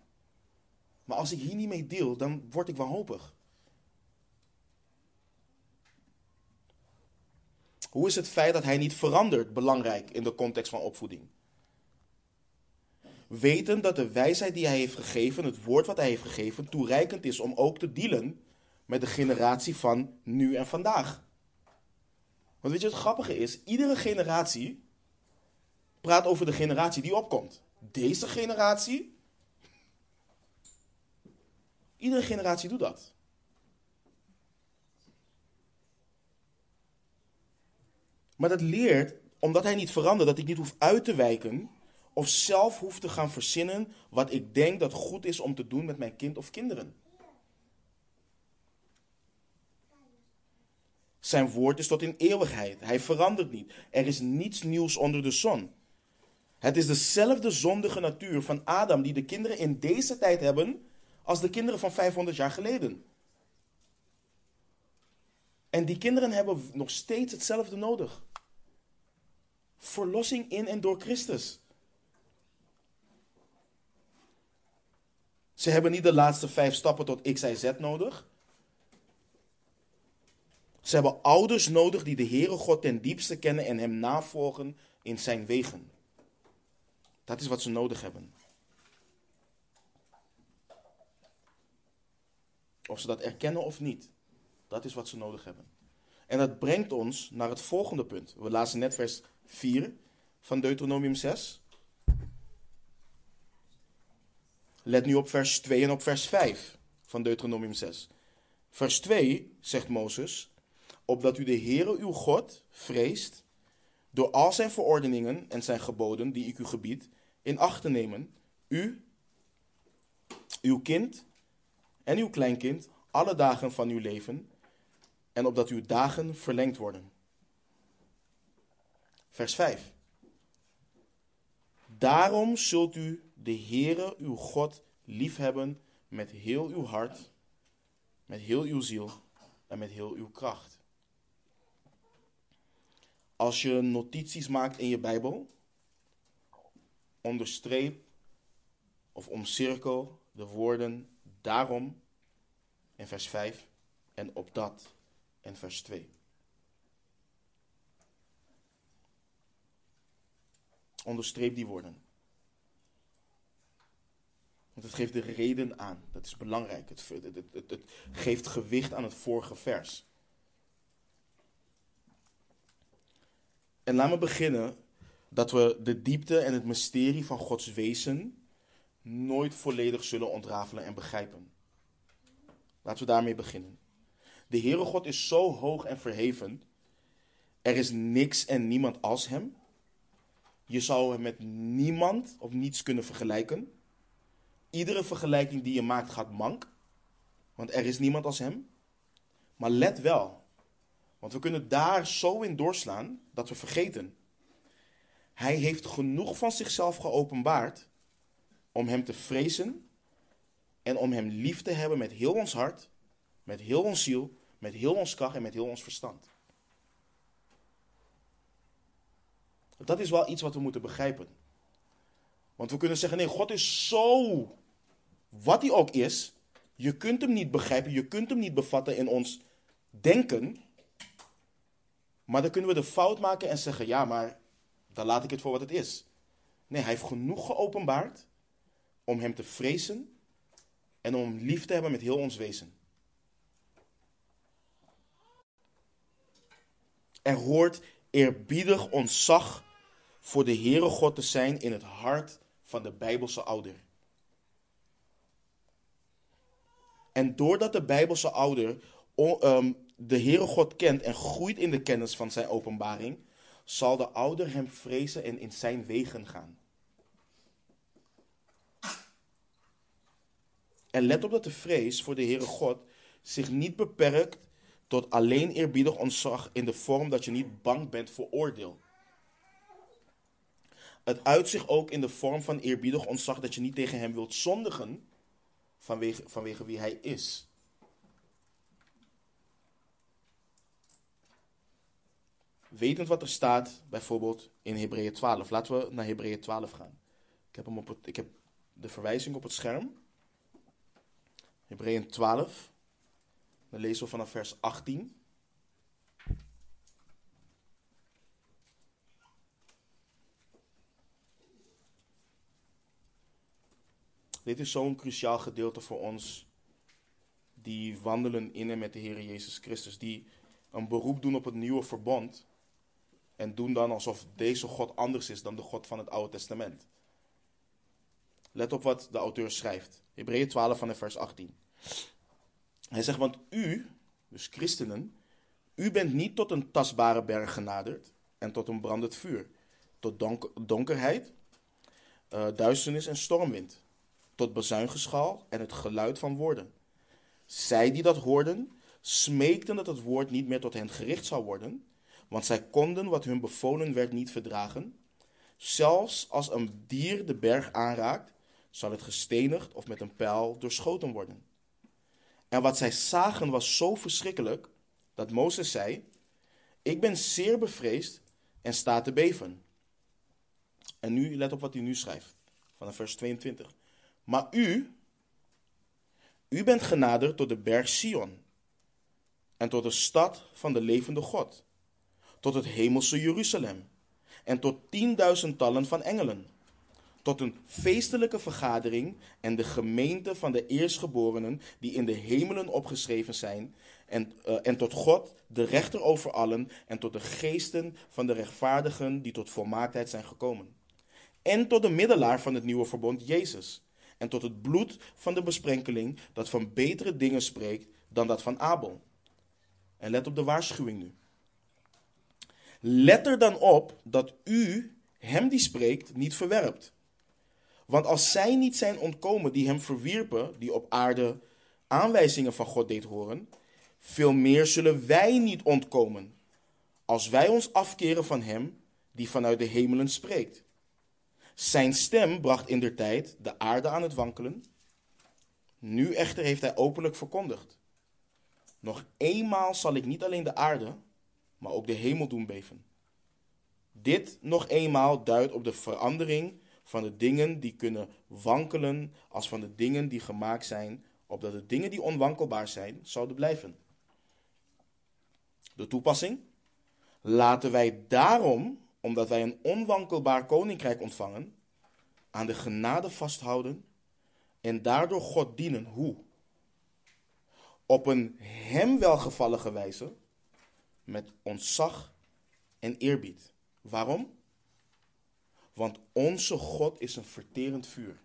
Maar als ik hier niet mee deel, dan word ik wanhopig. Hoe is het feit dat hij niet verandert belangrijk in de context van opvoeding? Weten dat de wijsheid die hij heeft gegeven, het woord wat hij heeft gegeven, toereikend is om ook te dealen met de generatie van nu en vandaag. Want weet je, het grappige is, iedere generatie praat over de generatie die opkomt. Deze generatie, iedere generatie doet dat. Maar dat leert, omdat hij niet verandert, dat ik niet hoef uit te wijken of zelf hoef te gaan verzinnen wat ik denk dat goed is om te doen met mijn kind of kinderen. Zijn woord is tot in eeuwigheid. Hij verandert niet. Er is niets nieuws onder de zon. Het is dezelfde zondige natuur van Adam die de kinderen in deze tijd hebben als de kinderen van vijfhonderd jaar geleden. En die kinderen hebben nog steeds hetzelfde nodig. Verlossing in en door Christus. Ze hebben niet de laatste vijf stappen tot X, Y, Z nodig. Ze hebben ouders nodig die de Heere God ten diepste kennen en hem navolgen in zijn wegen. Dat is wat ze nodig hebben. Of ze dat erkennen of niet. Dat is wat ze nodig hebben. En dat brengt ons naar het volgende punt. We lazen net vers vier van Deuteronomium zes. Let nu op vers twee en op vers vijf van Deuteronomium zes. Vers twee zegt Mozes: opdat u de Heere uw God vreest, door al zijn verordeningen en zijn geboden die ik u gebied, in acht te nemen, u, uw kind en uw kleinkind, alle dagen van uw leven, en opdat uw dagen verlengd worden. Vers vijf. Daarom zult u de Heere uw God liefhebben met heel uw hart, met heel uw ziel en met heel uw kracht. Als je notities maakt in je Bijbel, onderstreep of omcirkel de woorden daarom in vers vijf en opdat in vers twee. Onderstreep die woorden. Want het geeft de reden aan. Dat is belangrijk. Het, het, het, het, het geeft gewicht aan het vorige vers. En laat me beginnen dat we de diepte en het mysterie van Gods wezen nooit volledig zullen ontrafelen en begrijpen. Laten we daarmee beginnen. De Heere God is zo hoog en verheven. Er is niks en niemand als hem. Je zou hem met niemand of niets kunnen vergelijken. Iedere vergelijking die je maakt gaat mank. Want er is niemand als hem. Maar let wel. Want we kunnen daar zo in doorslaan dat we vergeten. Hij heeft genoeg van zichzelf geopenbaard om hem te vrezen en om hem lief te hebben met heel ons hart, met heel ons ziel, met heel ons kracht en met heel ons verstand. Dat is wel iets wat we moeten begrijpen. Want we kunnen zeggen, nee, God is zo, wat hij ook is, je kunt hem niet begrijpen, je kunt hem niet bevatten in ons denken. Maar dan kunnen we de fout maken en zeggen, ja, maar dan laat ik het voor wat het is. Nee, hij heeft genoeg geopenbaard om hem te vrezen en om hem lief te hebben met heel ons wezen. Er hoort eerbiedig ontzag voor de Heere God te zijn in het hart van de Bijbelse ouder. En doordat de Bijbelse ouder de Heere God kent en groeit in de kennis van zijn openbaring, zal de ouder hem vrezen en in zijn wegen gaan. En let op dat de vrees voor de Heere God zich niet beperkt tot alleen eerbiedig ontzag in de vorm dat je niet bang bent voor oordeel. Het uitzicht ook in de vorm van eerbiedig ontzag dat je niet tegen hem wilt zondigen, vanwege, vanwege wie hij is. Wetend wat er staat, bijvoorbeeld in Hebreeën twaalf. Laten we naar Hebreeën twaalf gaan. Ik heb, hem op het, ik heb de verwijzing op het scherm. Hebreeën twaalf. Dan lezen we vanaf vers achttien. Dit is zo'n cruciaal gedeelte voor ons die wandelen in en met de Heer Jezus Christus. Die een beroep doen op het nieuwe verbond en doen dan alsof deze God anders is dan de God van het Oude Testament. Let op wat de auteur schrijft. Hebreeën twaalf vanaf vers achttien. Hij zegt, want u, dus christenen, u bent niet tot een tastbare berg genaderd en tot een brandend vuur, tot donker, donkerheid, uh, duisternis en stormwind, tot bezuingeschaal en het geluid van woorden. Zij die dat hoorden, smeekten dat het woord niet meer tot hen gericht zou worden, want zij konden wat hun bevolen werd niet verdragen. Zelfs als een dier de berg aanraakt, zal het gestenigd of met een pijl doorschoten worden. En wat zij zagen was zo verschrikkelijk, dat Mozes zei, ik ben zeer bevreesd en sta te beven. En nu, let op wat hij nu schrijft, vanaf vers tweeëntwintig. Maar u, u bent genaderd tot de berg Sion en tot de stad van de levende God, tot het hemelse Jeruzalem en tot tienduizendtallen van engelen, tot een feestelijke vergadering en de gemeente van de eerstgeborenen die in de hemelen opgeschreven zijn en, uh, en tot God, de rechter over allen en tot de geesten van de rechtvaardigen die tot volmaaktheid zijn gekomen. En tot de middelaar van het nieuwe verbond, Jezus. En tot het bloed van de besprenkeling dat van betere dingen spreekt dan dat van Abel. En let op de waarschuwing nu. Let er dan op dat u hem die spreekt niet verwerpt. Want als zij niet zijn ontkomen die hem verwierpen, die op aarde aanwijzingen van God deed horen, veel meer zullen wij niet ontkomen als wij ons afkeren van hem die vanuit de hemelen spreekt. Zijn stem bracht indertijd de aarde aan het wankelen. Nu echter heeft hij openlijk verkondigd. Nog eenmaal zal ik niet alleen de aarde, maar ook de hemel doen beven. Dit nog eenmaal duidt op de verandering van de dingen die kunnen wankelen, als van de dingen die gemaakt zijn, opdat de dingen die onwankelbaar zijn, zouden blijven. De toepassing? Laten wij daarom, omdat wij een onwankelbaar koninkrijk ontvangen, aan de genade vasthouden en daardoor God dienen. Hoe? Op een hem welgevallige wijze, met ontzag en eerbied. Waarom? Want onze God is een verterend vuur.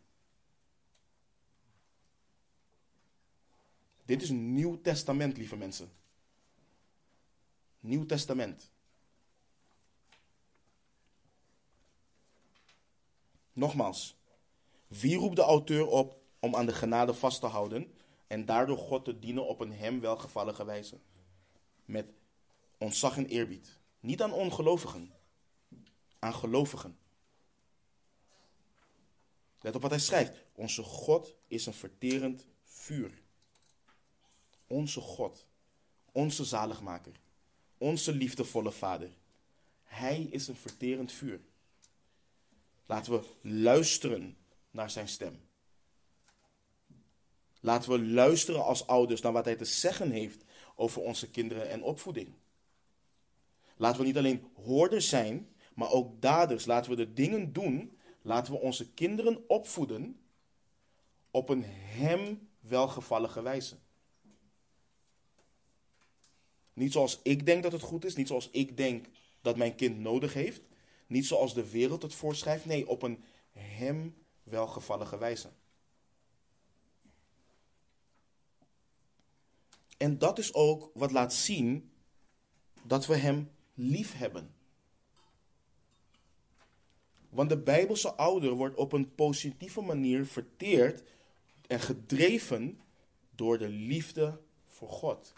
Dit is Nieuw Testament, lieve mensen. Nieuw Testament. Nogmaals, wie roept de auteur op om aan de genade vast te houden en daardoor God te dienen op een hem welgevallige wijze? Met ontzag en eerbied. Niet aan ongelovigen, aan gelovigen. Let op wat hij schrijft. Onze God is een verterend vuur. Onze God, onze zaligmaker, onze liefdevolle Vader. Hij is een verterend vuur. Laten we luisteren naar zijn stem. Laten we luisteren als ouders naar wat hij te zeggen heeft over onze kinderen en opvoeding. Laten we niet alleen hoorders zijn, maar ook daders. Laten we de dingen doen. Laten we onze kinderen opvoeden op een hem welgevallige wijze. Niet zoals ik denk dat het goed is. Niet zoals ik denk dat mijn kind nodig heeft. Niet zoals de wereld het voorschrijft, nee, op een hem welgevallige wijze. En dat is ook wat laat zien dat we hem lief hebben. Want de Bijbelse ouder wordt op een positieve manier verteerd en gedreven door de liefde voor God.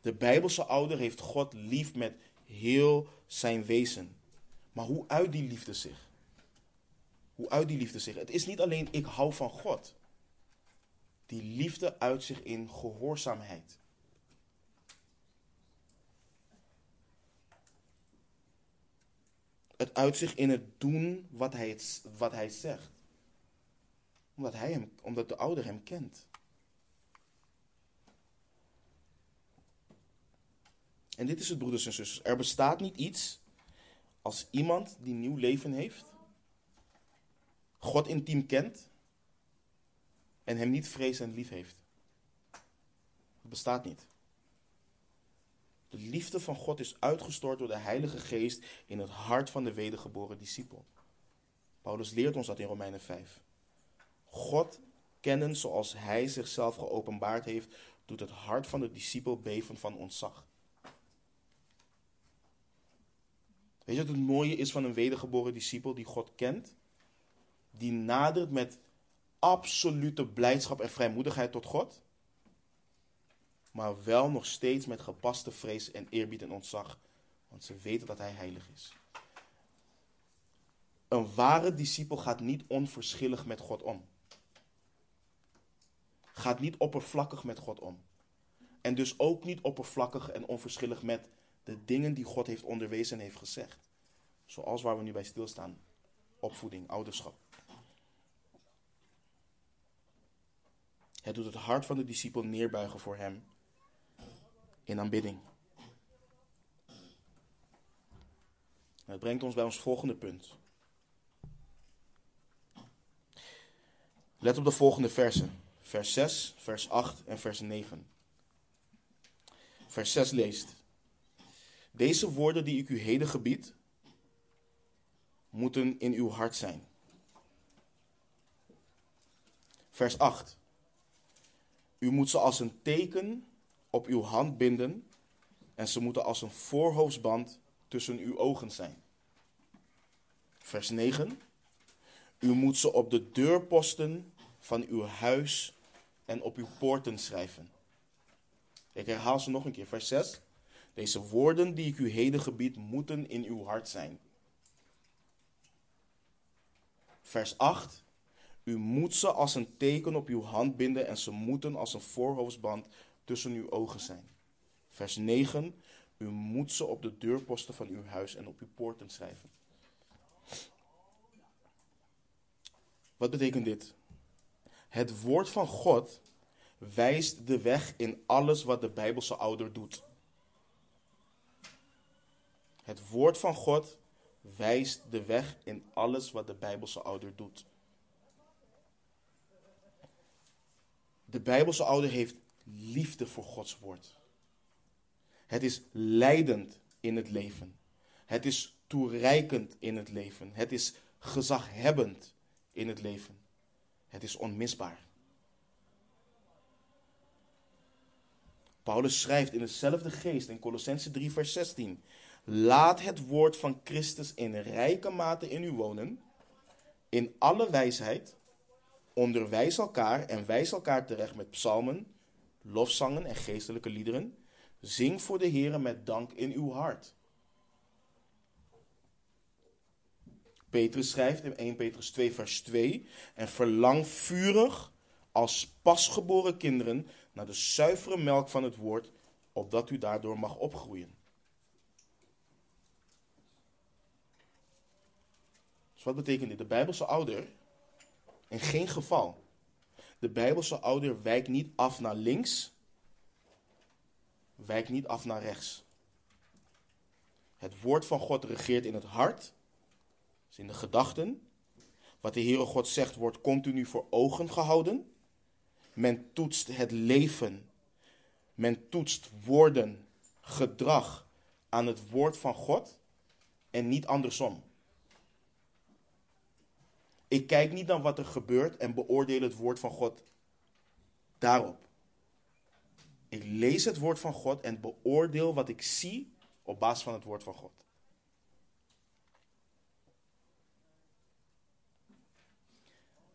De Bijbelse ouder heeft God lief met heel zijn wezen. Maar hoe uit die liefde zich? Hoe uit die liefde zich? Het is niet alleen ik hou van God. Die liefde uit zich in gehoorzaamheid. Het uit zich in het doen wat hij, het, wat hij zegt. Omdat, hij hem, omdat de ouder hem kent. En dit is het, broeders en zusters. Er bestaat niet iets als iemand die nieuw leven heeft, God intiem kent en hem niet vreest en lief heeft. Het bestaat niet. De liefde van God is uitgestort door de Heilige Geest in het hart van de wedergeboren discipel. Paulus leert ons dat in Romeinen vijf. God kennen zoals hij zichzelf geopenbaard heeft, doet het hart van de discipel beven van ontzag. Weet je wat het mooie is van een wedergeboren discipel die God kent? Die nadert met absolute blijdschap en vrijmoedigheid tot God. Maar wel nog steeds met gepaste vrees en eerbied en ontzag. Want ze weten dat hij heilig is. Een ware discipel gaat niet onverschillig met God om. Gaat niet oppervlakkig met God om. En dus ook niet oppervlakkig en onverschillig met de dingen die God heeft onderwezen en heeft gezegd. Zoals waar we nu bij stilstaan. Opvoeding, ouderschap. Het doet het hart van de discipel neerbuigen voor hem. In aanbidding. Dat brengt ons bij ons volgende punt. Let op de volgende versen. Vers zes, vers acht en vers negen. Vers zes leest. Deze woorden die ik u heden gebied, moeten in uw hart zijn. Vers acht. U moet ze als een teken op uw hand binden en ze moeten als een voorhoofdsband tussen uw ogen zijn. Vers negen. U moet ze op de deurposten van uw huis en op uw poorten schrijven. Ik herhaal ze nog een keer. Vers zes. Deze woorden die ik u heden gebied moeten in uw hart zijn. Vers acht. U moet ze als een teken op uw hand binden en ze moeten als een voorhoofdsband tussen uw ogen zijn. Vers negen. U moet ze op de deurposten van uw huis en op uw poorten schrijven. Wat betekent dit? Het woord van God wijst de weg in alles wat de Bijbelse ouder doet. Het woord van God wijst de weg in alles wat de Bijbelse ouder doet. De Bijbelse ouder heeft liefde voor Gods woord. Het is leidend in het leven. Het is toereikend in het leven. Het is gezaghebbend in het leven. Het is onmisbaar. Paulus schrijft in dezelfde geest in Kolossenzen drie vers zestien... Laat het woord van Christus in rijke mate in u wonen, in alle wijsheid, onderwijs elkaar en wijs elkaar terecht met psalmen, lofzangen en geestelijke liederen. Zing voor de Heere met dank in uw hart. Petrus schrijft in eerste Petrus twee vers twee, en verlang vurig als pasgeboren kinderen naar de zuivere melk van het woord, opdat u daardoor mag opgroeien. Dus wat betekent dit? De Bijbelse ouder, in geen geval. De Bijbelse ouder wijkt niet af naar links, wijkt niet af naar rechts. Het woord van God regeert in het hart, dus in de gedachten. Wat de Heere God zegt wordt continu voor ogen gehouden. Men toetst het leven, men toetst woorden, gedrag aan het woord van God en niet andersom. Ik kijk niet naar wat er gebeurt en beoordeel het woord van God daarop. Ik lees het woord van God en beoordeel wat ik zie op basis van het woord van God.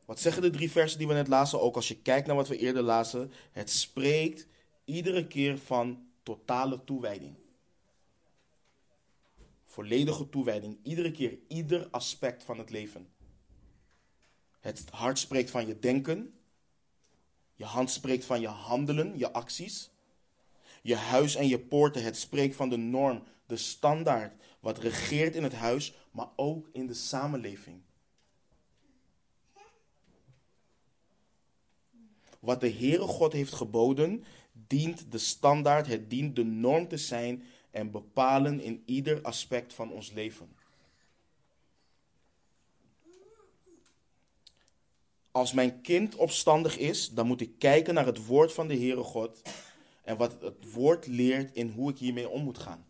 Wat zeggen de drie versen die we net lazen? Ook als je kijkt naar wat we eerder lazen. Het spreekt iedere keer van totale toewijding. Volledige toewijding. Iedere keer, ieder aspect van het leven. Het hart spreekt van je denken. Je hand spreekt van je handelen, je acties. Je huis en je poorten, het spreekt van de norm, de standaard, wat regeert in het huis, maar ook in de samenleving. Wat de Heere God heeft geboden, dient de standaard, het dient de norm te zijn en bepalen in ieder aspect van ons leven. Als mijn kind opstandig is, dan moet ik kijken naar het woord van de Heere God en wat het woord leert in hoe ik hiermee om moet gaan.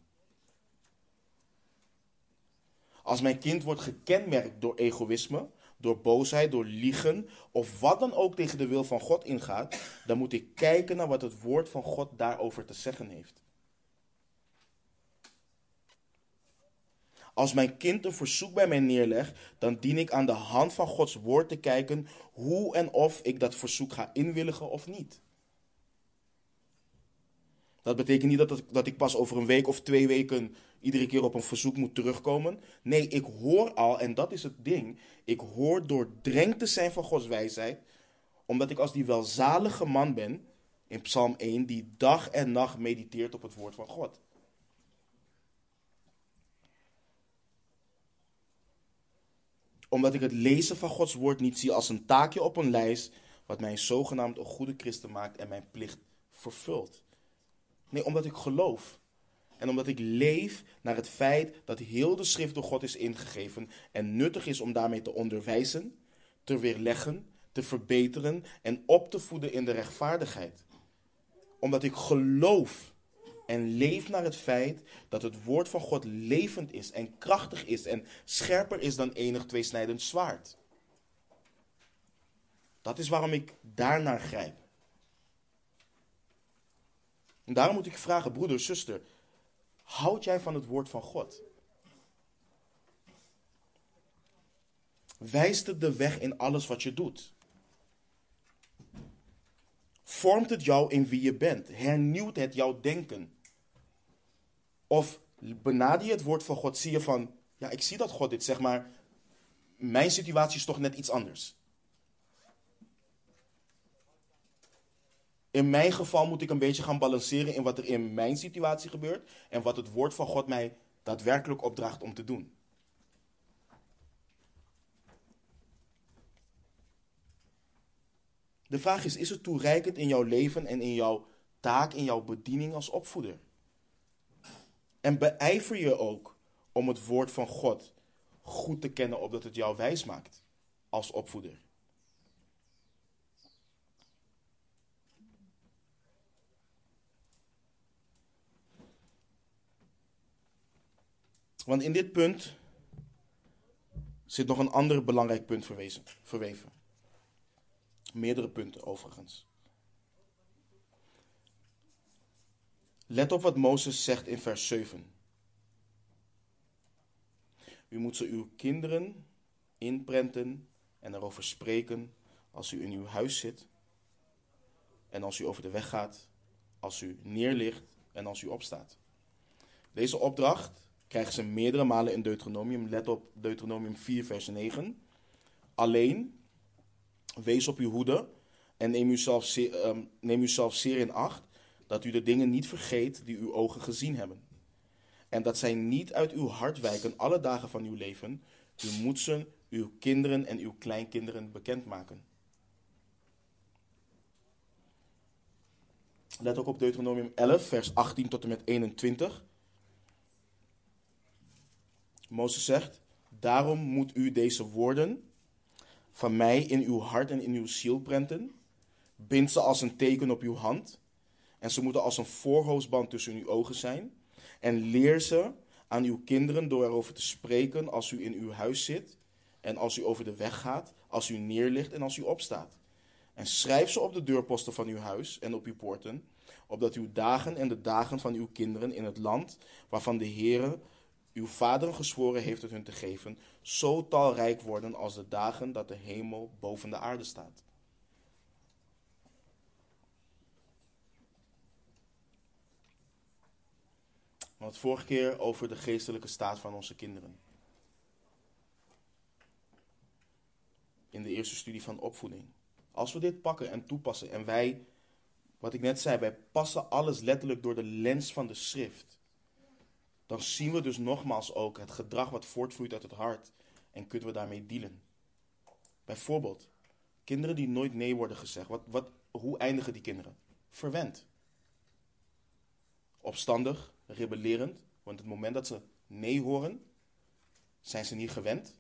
Als mijn kind wordt gekenmerkt door egoïsme, door boosheid, door liegen of wat dan ook tegen de wil van God ingaat, dan moet ik kijken naar wat het woord van God daarover te zeggen heeft. Als mijn kind een verzoek bij mij neerlegt, dan dien ik aan de hand van Gods woord te kijken hoe en of ik dat verzoek ga inwilligen of niet. Dat betekent niet dat, het, dat ik pas over een week of twee weken iedere keer op een verzoek moet terugkomen. Nee, ik hoor al, en dat is het ding, ik hoor doordrenkt te zijn van Gods wijsheid, omdat ik als die welzalige man ben, in Psalm één, die dag en nacht mediteert op het woord van God. Omdat ik het lezen van Gods woord niet zie als een taakje op een lijst, wat mij zogenaamd een goede christen maakt en mijn plicht vervult. Nee, omdat ik geloof. En omdat ik leef naar het feit dat heel de schrift door God is ingegeven en nuttig is om daarmee te onderwijzen, te weerleggen, te verbeteren en op te voeden in de rechtvaardigheid. Omdat ik geloof en leef naar het feit dat het woord van God levend is en krachtig is en scherper is dan enig tweesnijdend zwaard. Dat is waarom ik daarnaar grijp. En daarom moet ik vragen, broeder, zuster, houd jij van het woord van God? Wijst het de weg in alles wat je doet? Vormt het jou in wie je bent? Hernieuwt het jouw denken? Of benader je het woord van God, zie je van, ja, ik zie dat God dit zegt, maar mijn situatie is toch net iets anders. In mijn geval moet ik een beetje gaan balanceren in wat er in mijn situatie gebeurt en wat het woord van God mij daadwerkelijk opdraagt om te doen. De vraag is, is het toereikend in jouw leven en in jouw taak, in jouw bediening als opvoeder? En beijver je ook om het woord van God goed te kennen, opdat het jou wijs maakt als opvoeder? Want in dit punt zit nog een ander belangrijk punt verwezen, verweven. Meerdere punten overigens. Let op wat Mozes zegt in vers zeven. U moet ze uw kinderen inprenten en erover spreken als u in uw huis zit. En als u over de weg gaat, als u neerligt en als u opstaat. Deze opdracht krijgen ze meerdere malen in Deuteronomium. Let op Deuteronomium vier vers negen. Alleen, wees op uw hoede en neem uzelf zeer, um, neem uzelf zeer in acht dat u de dingen niet vergeet die uw ogen gezien hebben. En dat zij niet uit uw hart wijken alle dagen van uw leven. U moet ze uw kinderen en uw kleinkinderen bekendmaken. Let ook op Deuteronomium elf vers achttien tot en met eenentwintig. Mozes zegt, daarom moet u deze woorden van mij in uw hart en in uw ziel prenten. Bind ze als een teken op uw hand. En ze moeten als een voorhoofdband tussen uw ogen zijn. En leer ze aan uw kinderen door erover te spreken als u in uw huis zit. En als u over de weg gaat, als u neerligt en als u opstaat. En schrijf ze op de deurposten van uw huis en op uw poorten. Opdat uw dagen en de dagen van uw kinderen in het land waarvan de Heere uw vader gezworen heeft het hun te geven, zo talrijk worden als de dagen dat de hemel boven de aarde staat. We hadden het vorige keer over de geestelijke staat van onze kinderen. in de eerste studie van opvoeding. Als we dit pakken en toepassen en wij, wat ik net zei, wij passen alles letterlijk door de lens van de schrift. Dan zien we dus nogmaals ook het gedrag wat voortvloeit uit het hart en kunnen we daarmee dealen. Bijvoorbeeld, kinderen die nooit nee worden gezegd. Wat, wat, hoe eindigen die kinderen? Verwend. Opstandig, rebellerend, want het moment dat ze nee horen, zijn ze niet gewend.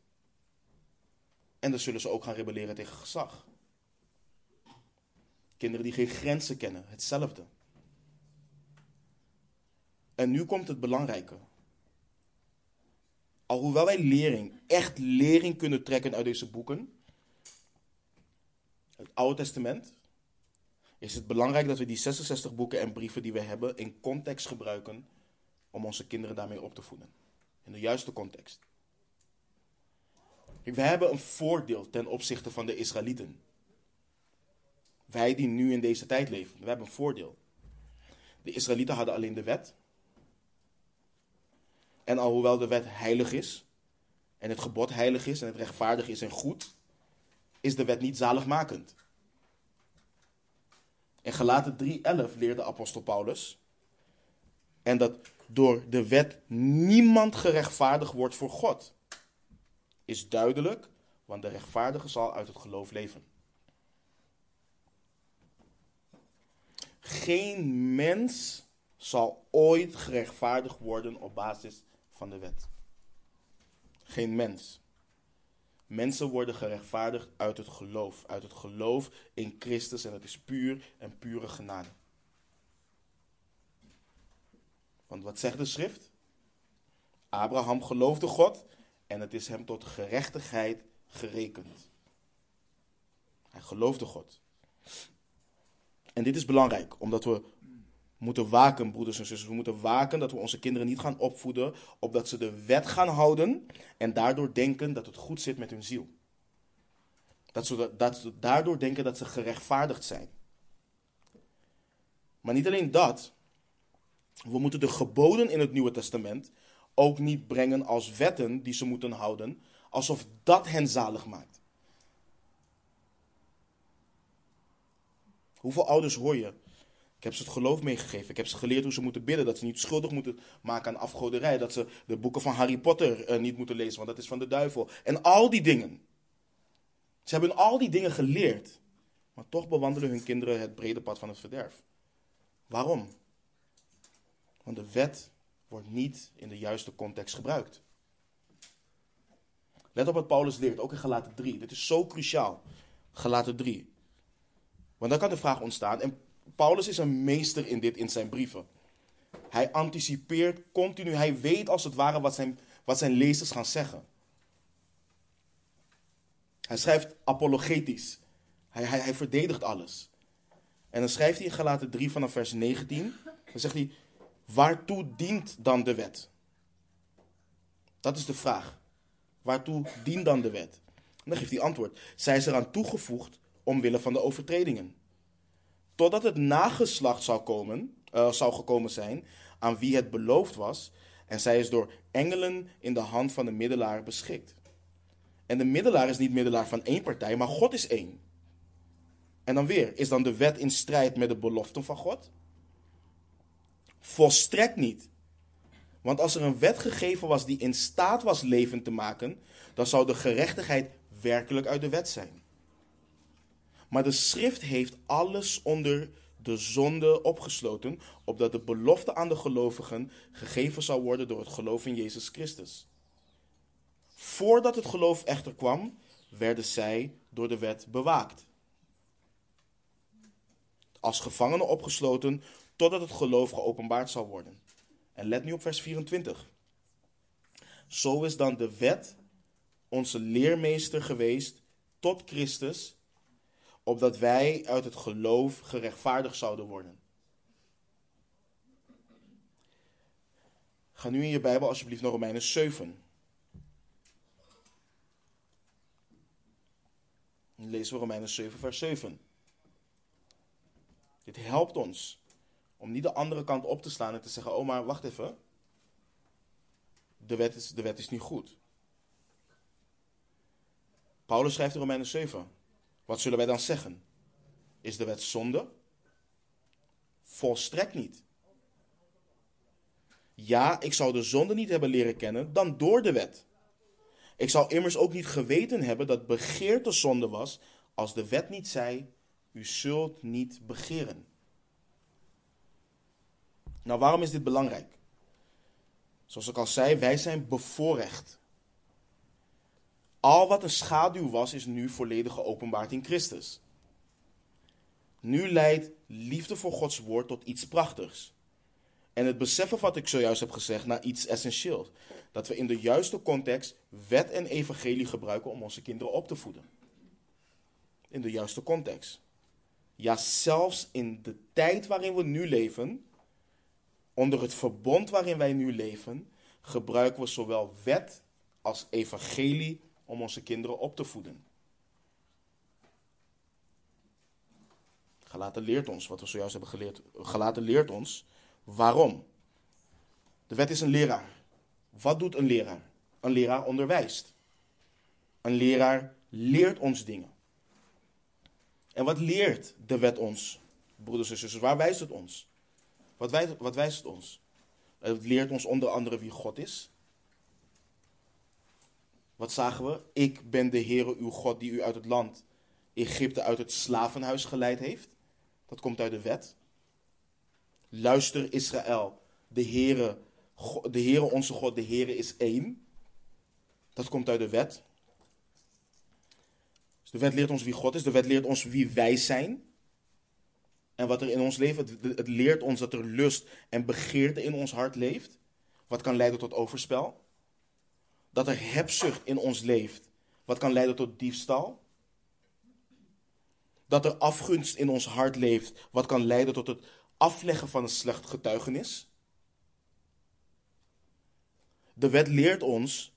En dan zullen ze ook gaan rebelleren tegen gezag. Kinderen die geen grenzen kennen, hetzelfde. En nu komt het belangrijke. Alhoewel wij lering, echt lering kunnen trekken uit deze boeken, het Oude Testament, is het belangrijk dat we die zesenzestig boeken en brieven die we hebben in context gebruiken om onze kinderen daarmee op te voeden. In de juiste context. We hebben een voordeel ten opzichte van de Israëlieten. Wij die nu in deze tijd leven, we hebben een voordeel. De Israëlieten hadden alleen de wet. En alhoewel de wet heilig is, en het gebod heilig is, en het rechtvaardig is en goed, is de wet niet zaligmakend. In Galaten drie elf leerde apostel Paulus, en dat door de wet niemand gerechtvaardigd wordt voor God, is duidelijk, want de rechtvaardige zal uit het geloof leven. Geen mens zal ooit gerechtvaardigd worden op basis van de wet. Geen mens. Mensen worden gerechtvaardigd uit het geloof. Uit het geloof in Christus en dat is puur en pure genade. Want wat zegt de schrift? Abraham geloofde God en het is hem tot gerechtigheid gerekend. Hij geloofde God. En dit is belangrijk, omdat we moeten waken, broeders en zusters. We moeten waken dat we onze kinderen niet gaan opvoeden, opdat ze de wet gaan houden en daardoor denken dat het goed zit met hun ziel. Dat ze, dat ze daardoor denken dat ze gerechtvaardigd zijn. Maar niet alleen dat. We moeten de geboden in het Nieuwe Testament ook niet brengen als wetten die ze moeten houden, alsof dat hen zalig maakt. Hoeveel ouders hoor je? Ik heb ze het geloof meegegeven. Ik heb ze geleerd hoe ze moeten bidden. Dat ze niet schuldig moeten maken aan afgoderij. Dat ze de boeken van Harry Potter uh, niet moeten lezen, want dat is van de duivel. En al die dingen. Ze hebben al die dingen geleerd. Maar toch bewandelen hun kinderen het brede pad van het verderf. Waarom? Want de wet wordt niet in de juiste context gebruikt. Let op wat Paulus leert, ook in Galaten drie. Dit is zo cruciaal. Galaten drie. Want dan kan de vraag ontstaan, en Paulus is een meester in dit in zijn brieven. Hij anticipeert continu, hij weet als het ware wat zijn, wat zijn lezers gaan zeggen. Hij schrijft apologetisch. Hij, hij, hij verdedigt alles. En dan schrijft hij in Galaten drie vanaf vers negentien, dan zegt hij, waartoe dient dan de wet? Dat is de vraag. Waartoe dient dan de wet? En dan geeft hij antwoord. Zij is eraan toegevoegd omwille van de overtredingen. Totdat het nageslacht zou komen, uh, zou gekomen zijn aan wie het beloofd was. En zij is door engelen in de hand van de middelaar beschikt. En de middelaar is niet middelaar van één partij, maar God is één. En dan weer, is dan de wet in strijd met de beloften van God? Volstrekt niet. Want als er een wet gegeven was die in staat was levend te maken, dan zou de gerechtigheid werkelijk uit de wet zijn. Maar de schrift heeft alles onder de zonde opgesloten, opdat de belofte aan de gelovigen gegeven zou worden door het geloof in Jezus Christus. Voordat het geloof echter kwam, werden zij door de wet bewaakt. Als gevangenen opgesloten, totdat het geloof geopenbaard zal worden. En let nu op vers vierentwintig. Zo is dan de wet onze leermeester geweest tot Christus, opdat wij uit het geloof gerechtvaardigd zouden worden. Ga nu in je Bijbel alsjeblieft naar Romeinen zeven. Dan lezen we Romeinen zeven vers zeven. Dit helpt ons om niet de andere kant op te slaan en te zeggen, oh maar wacht even. De wet is, de wet is niet goed. Paulus schrijft in Romeinen zeven. Wat zullen wij dan zeggen? Is de wet zonde? Volstrekt niet. Ja, ik zou de zonde niet hebben leren kennen dan door de wet. Ik zou immers ook niet geweten hebben dat begeerte zonde was, als de wet niet zei, u zult niet begeren. Nou, waarom is dit belangrijk? Zoals ik al zei, wij zijn bevoorrecht. Al wat een schaduw was, is nu volledig geopenbaard in Christus. Nu leidt liefde voor Gods woord tot iets prachtigs. En het beseffen wat ik zojuist heb gezegd naar iets essentieels. Dat we in de juiste context wet en evangelie gebruiken om onze kinderen op te voeden. In de juiste context. Ja, zelfs in de tijd waarin we nu leven, onder het verbond waarin wij nu leven, gebruiken we zowel wet als evangelie om onze kinderen op te voeden. Galaten leert ons, wat we zojuist hebben geleerd. Galaten leert ons waarom. De wet is een leraar. Wat doet een leraar? Een leraar onderwijst. Een leraar leert ons dingen. En wat leert de wet ons? Broeders en zusters, waar wijst het ons? Wat, wij, wat wijst het ons? Het leert ons onder andere wie God is. Wat zagen we? Ik ben de Heere uw God die u uit het land Egypte uit het slavenhuis geleid heeft. Dat komt uit de wet. Luister Israël, de Heere, de Heere onze God, de Heere is één. Dat komt uit de wet. Dus de wet leert ons wie God is, de wet leert ons wie wij zijn. En wat er in ons leeft, het, het leert ons dat er lust en begeerte in ons hart leeft. Wat kan leiden tot overspel. Dat er hebzucht in ons leeft. Wat kan leiden tot diefstal. Dat er afgunst in ons hart leeft. Wat kan leiden tot het afleggen van een slecht getuigenis. De wet leert ons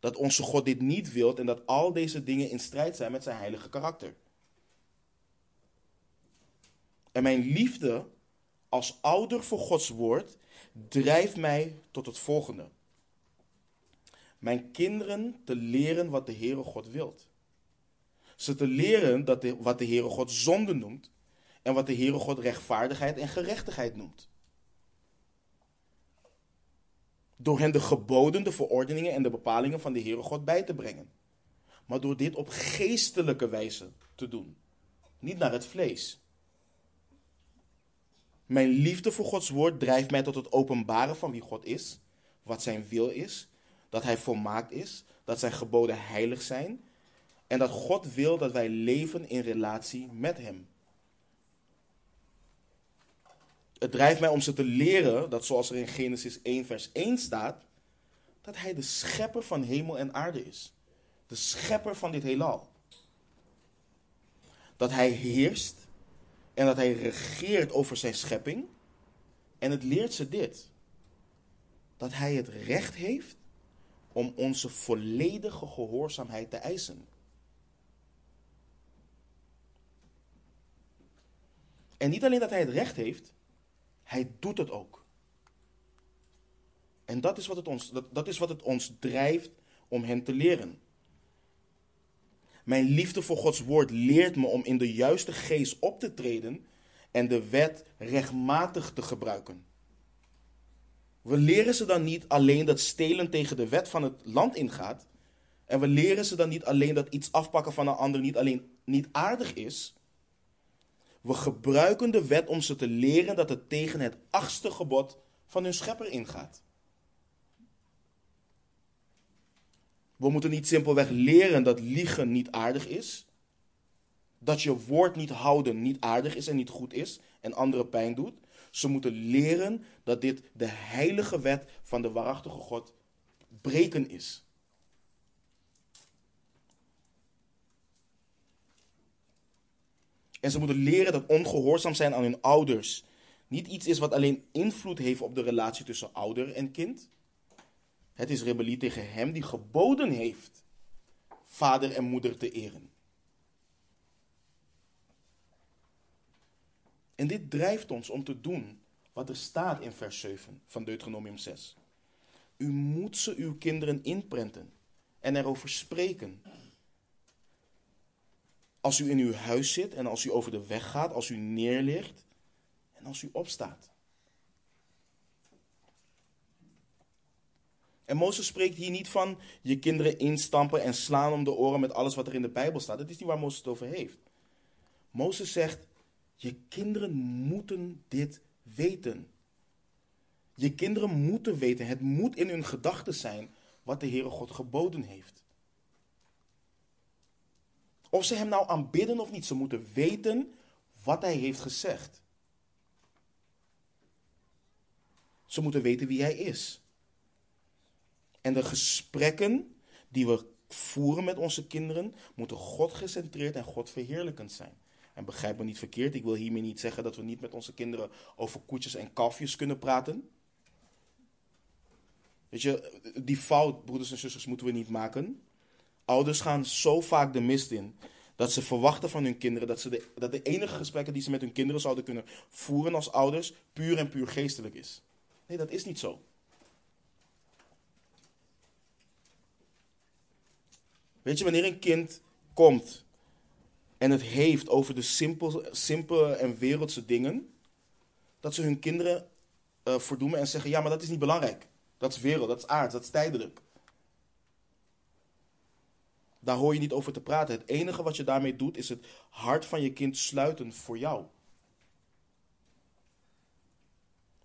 dat onze God dit niet wilt en dat al deze dingen in strijd zijn met zijn heilige karakter. En mijn liefde als ouder voor Gods woord drijft mij tot het volgende. Mijn kinderen te leren wat de Heere God wilt. Ze te leren dat de, wat de Heere God zonde noemt. En wat de Heere God rechtvaardigheid en gerechtigheid noemt. Door hen de geboden, de verordeningen en de bepalingen van de Heere God bij te brengen. Maar door dit op geestelijke wijze te doen. Niet naar het vlees. Mijn liefde voor Gods woord drijft mij tot het openbaren van wie God is. Wat zijn wil is. Dat hij volmaakt is. Dat zijn geboden heilig zijn. En dat God wil dat wij leven in relatie met hem. Het drijft mij om ze te leren, dat zoals er in Genesis één vers één staat, dat hij de schepper van hemel en aarde is. De schepper van dit heelal. Dat hij heerst en dat hij regeert over zijn schepping. En het leert ze dit. Dat hij het recht heeft om onze volledige gehoorzaamheid te eisen. En niet alleen dat hij het recht heeft, hij doet het ook. En dat is wat het ons, dat, dat is wat het ons drijft om hem te leren. Mijn liefde voor Gods woord leert me om in de juiste geest op te treden en de wet rechtmatig te gebruiken. We leren ze dan niet alleen dat stelen tegen de wet van het land ingaat. En we leren ze dan niet alleen dat iets afpakken van een ander niet alleen niet aardig is. We gebruiken de wet om ze te leren dat het tegen het achtste gebod van hun schepper ingaat. We moeten niet simpelweg leren dat liegen niet aardig is. Dat je woord niet houden niet aardig is en niet goed is en anderen pijn doet. Ze moeten leren dat dit de heilige wet van de waarachtige God breken is. En ze moeten leren dat ongehoorzaam zijn aan hun ouders niet iets is wat alleen invloed heeft op de relatie tussen ouder en kind. Het is rebellie tegen hem die geboden heeft vader en moeder te eren. En dit drijft ons om te doen wat er staat in vers zeven van Deuteronomium zes. U moet ze uw kinderen inprenten en erover spreken. Als u in uw huis zit en als u over de weg gaat, als u neerligt en als u opstaat. En Mozes spreekt hier niet van je kinderen instampen en slaan om de oren met alles wat er in de Bijbel staat. Dat is niet waar Mozes het over heeft. Mozes zegt, je kinderen moeten dit weten. Je kinderen moeten weten, het moet in hun gedachten zijn wat de Heere God geboden heeft. Of ze hem nou aanbidden of niet, ze moeten weten wat hij heeft gezegd. Ze moeten weten wie hij is. En de gesprekken die we voeren met onze kinderen moeten God gecentreerd en God verheerlijkend zijn. En begrijp me niet verkeerd, ik wil hiermee niet zeggen dat we niet met onze kinderen over koetjes en kalfjes kunnen praten. Weet je, die fout, broeders en zusters, moeten we niet maken. Ouders gaan zo vaak de mist in dat ze verwachten van hun kinderen dat, ze de, dat de enige gesprekken die ze met hun kinderen zouden kunnen voeren als ouders puur en puur geestelijk is. Nee, dat is niet zo. Weet je, wanneer een kind komt en het heeft over de simpel, simpele en wereldse dingen, dat ze hun kinderen uh, verdoemen en zeggen, ja, maar dat is niet belangrijk. Dat is wereld, dat is aard, dat is tijdelijk. Daar hoor je niet over te praten. Het enige wat je daarmee doet, is het hart van je kind sluiten voor jou.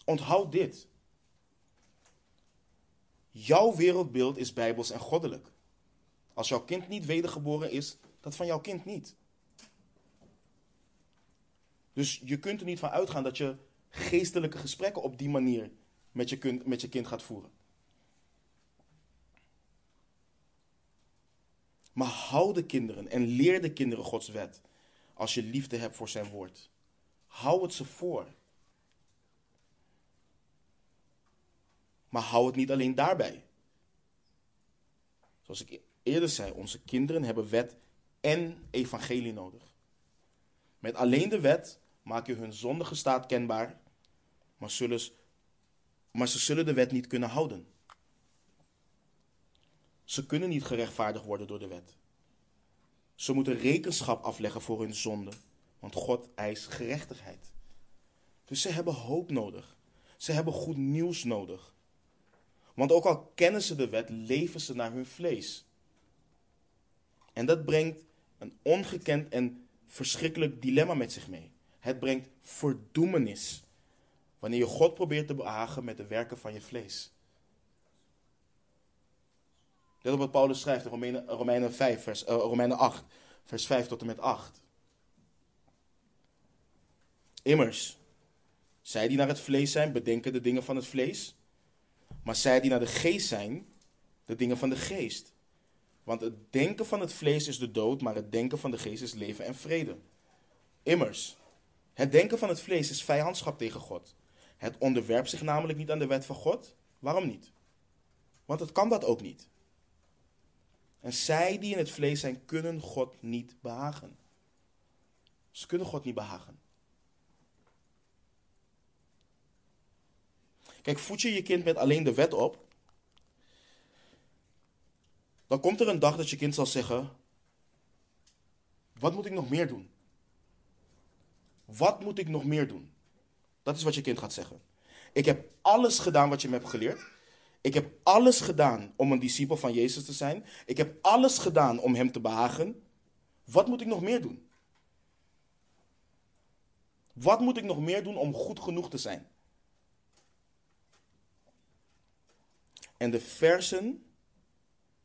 Onthoud dit. Jouw wereldbeeld is bijbels en goddelijk. Als jouw kind niet wedergeboren is, dat van jouw kind niet. Dus je kunt er niet van uitgaan dat je geestelijke gesprekken op die manier met je kind, met je kind gaat voeren. Maar hou de kinderen en leer de kinderen Gods wet als je liefde hebt voor zijn woord. Hou het ze voor. Maar hou het niet alleen daarbij. Zoals ik eerder zei, onze kinderen hebben wet en evangelie nodig. Met alleen de wet maak je hun zondige staat kenbaar, maar, zullen, maar ze zullen de wet niet kunnen houden. Ze kunnen niet gerechtvaardigd worden door de wet. Ze moeten rekenschap afleggen voor hun zonde, want God eist gerechtigheid. Dus ze hebben hoop nodig. Ze hebben goed nieuws nodig. Want ook al kennen ze de wet, leven ze naar hun vlees. En dat brengt een ongekend en verschrikkelijk dilemma met zich mee. Het brengt verdoemenis wanneer je God probeert te behagen met de werken van je vlees. Let op wat Paulus schrijft in Romeinen, Romeinen, vijf, vers, uh, Romeinen acht, vers vijf tot en met acht. Immers, zij die naar het vlees zijn, bedenken de dingen van het vlees. Maar zij die naar de geest zijn, de dingen van de geest. Want het denken van het vlees is de dood, maar het denken van de geest is leven en vrede. Immers, het denken van het vlees is vijandschap tegen God. Het onderwerpt zich namelijk niet aan de wet van God. Waarom niet? Want het kan dat ook niet. En zij die in het vlees zijn, kunnen God niet behagen. Ze kunnen God niet behagen. Kijk, voed je je kind met alleen de wet op, dan komt er een dag dat je kind zal zeggen, wat moet ik nog meer doen? Wat moet ik nog meer doen? Dat is wat je kind gaat zeggen. Ik heb alles gedaan wat je me hebt geleerd. Ik heb alles gedaan om een discipel van Jezus te zijn. Ik heb alles gedaan om hem te behagen. Wat moet ik nog meer doen? Wat moet ik nog meer doen om goed genoeg te zijn? En de versen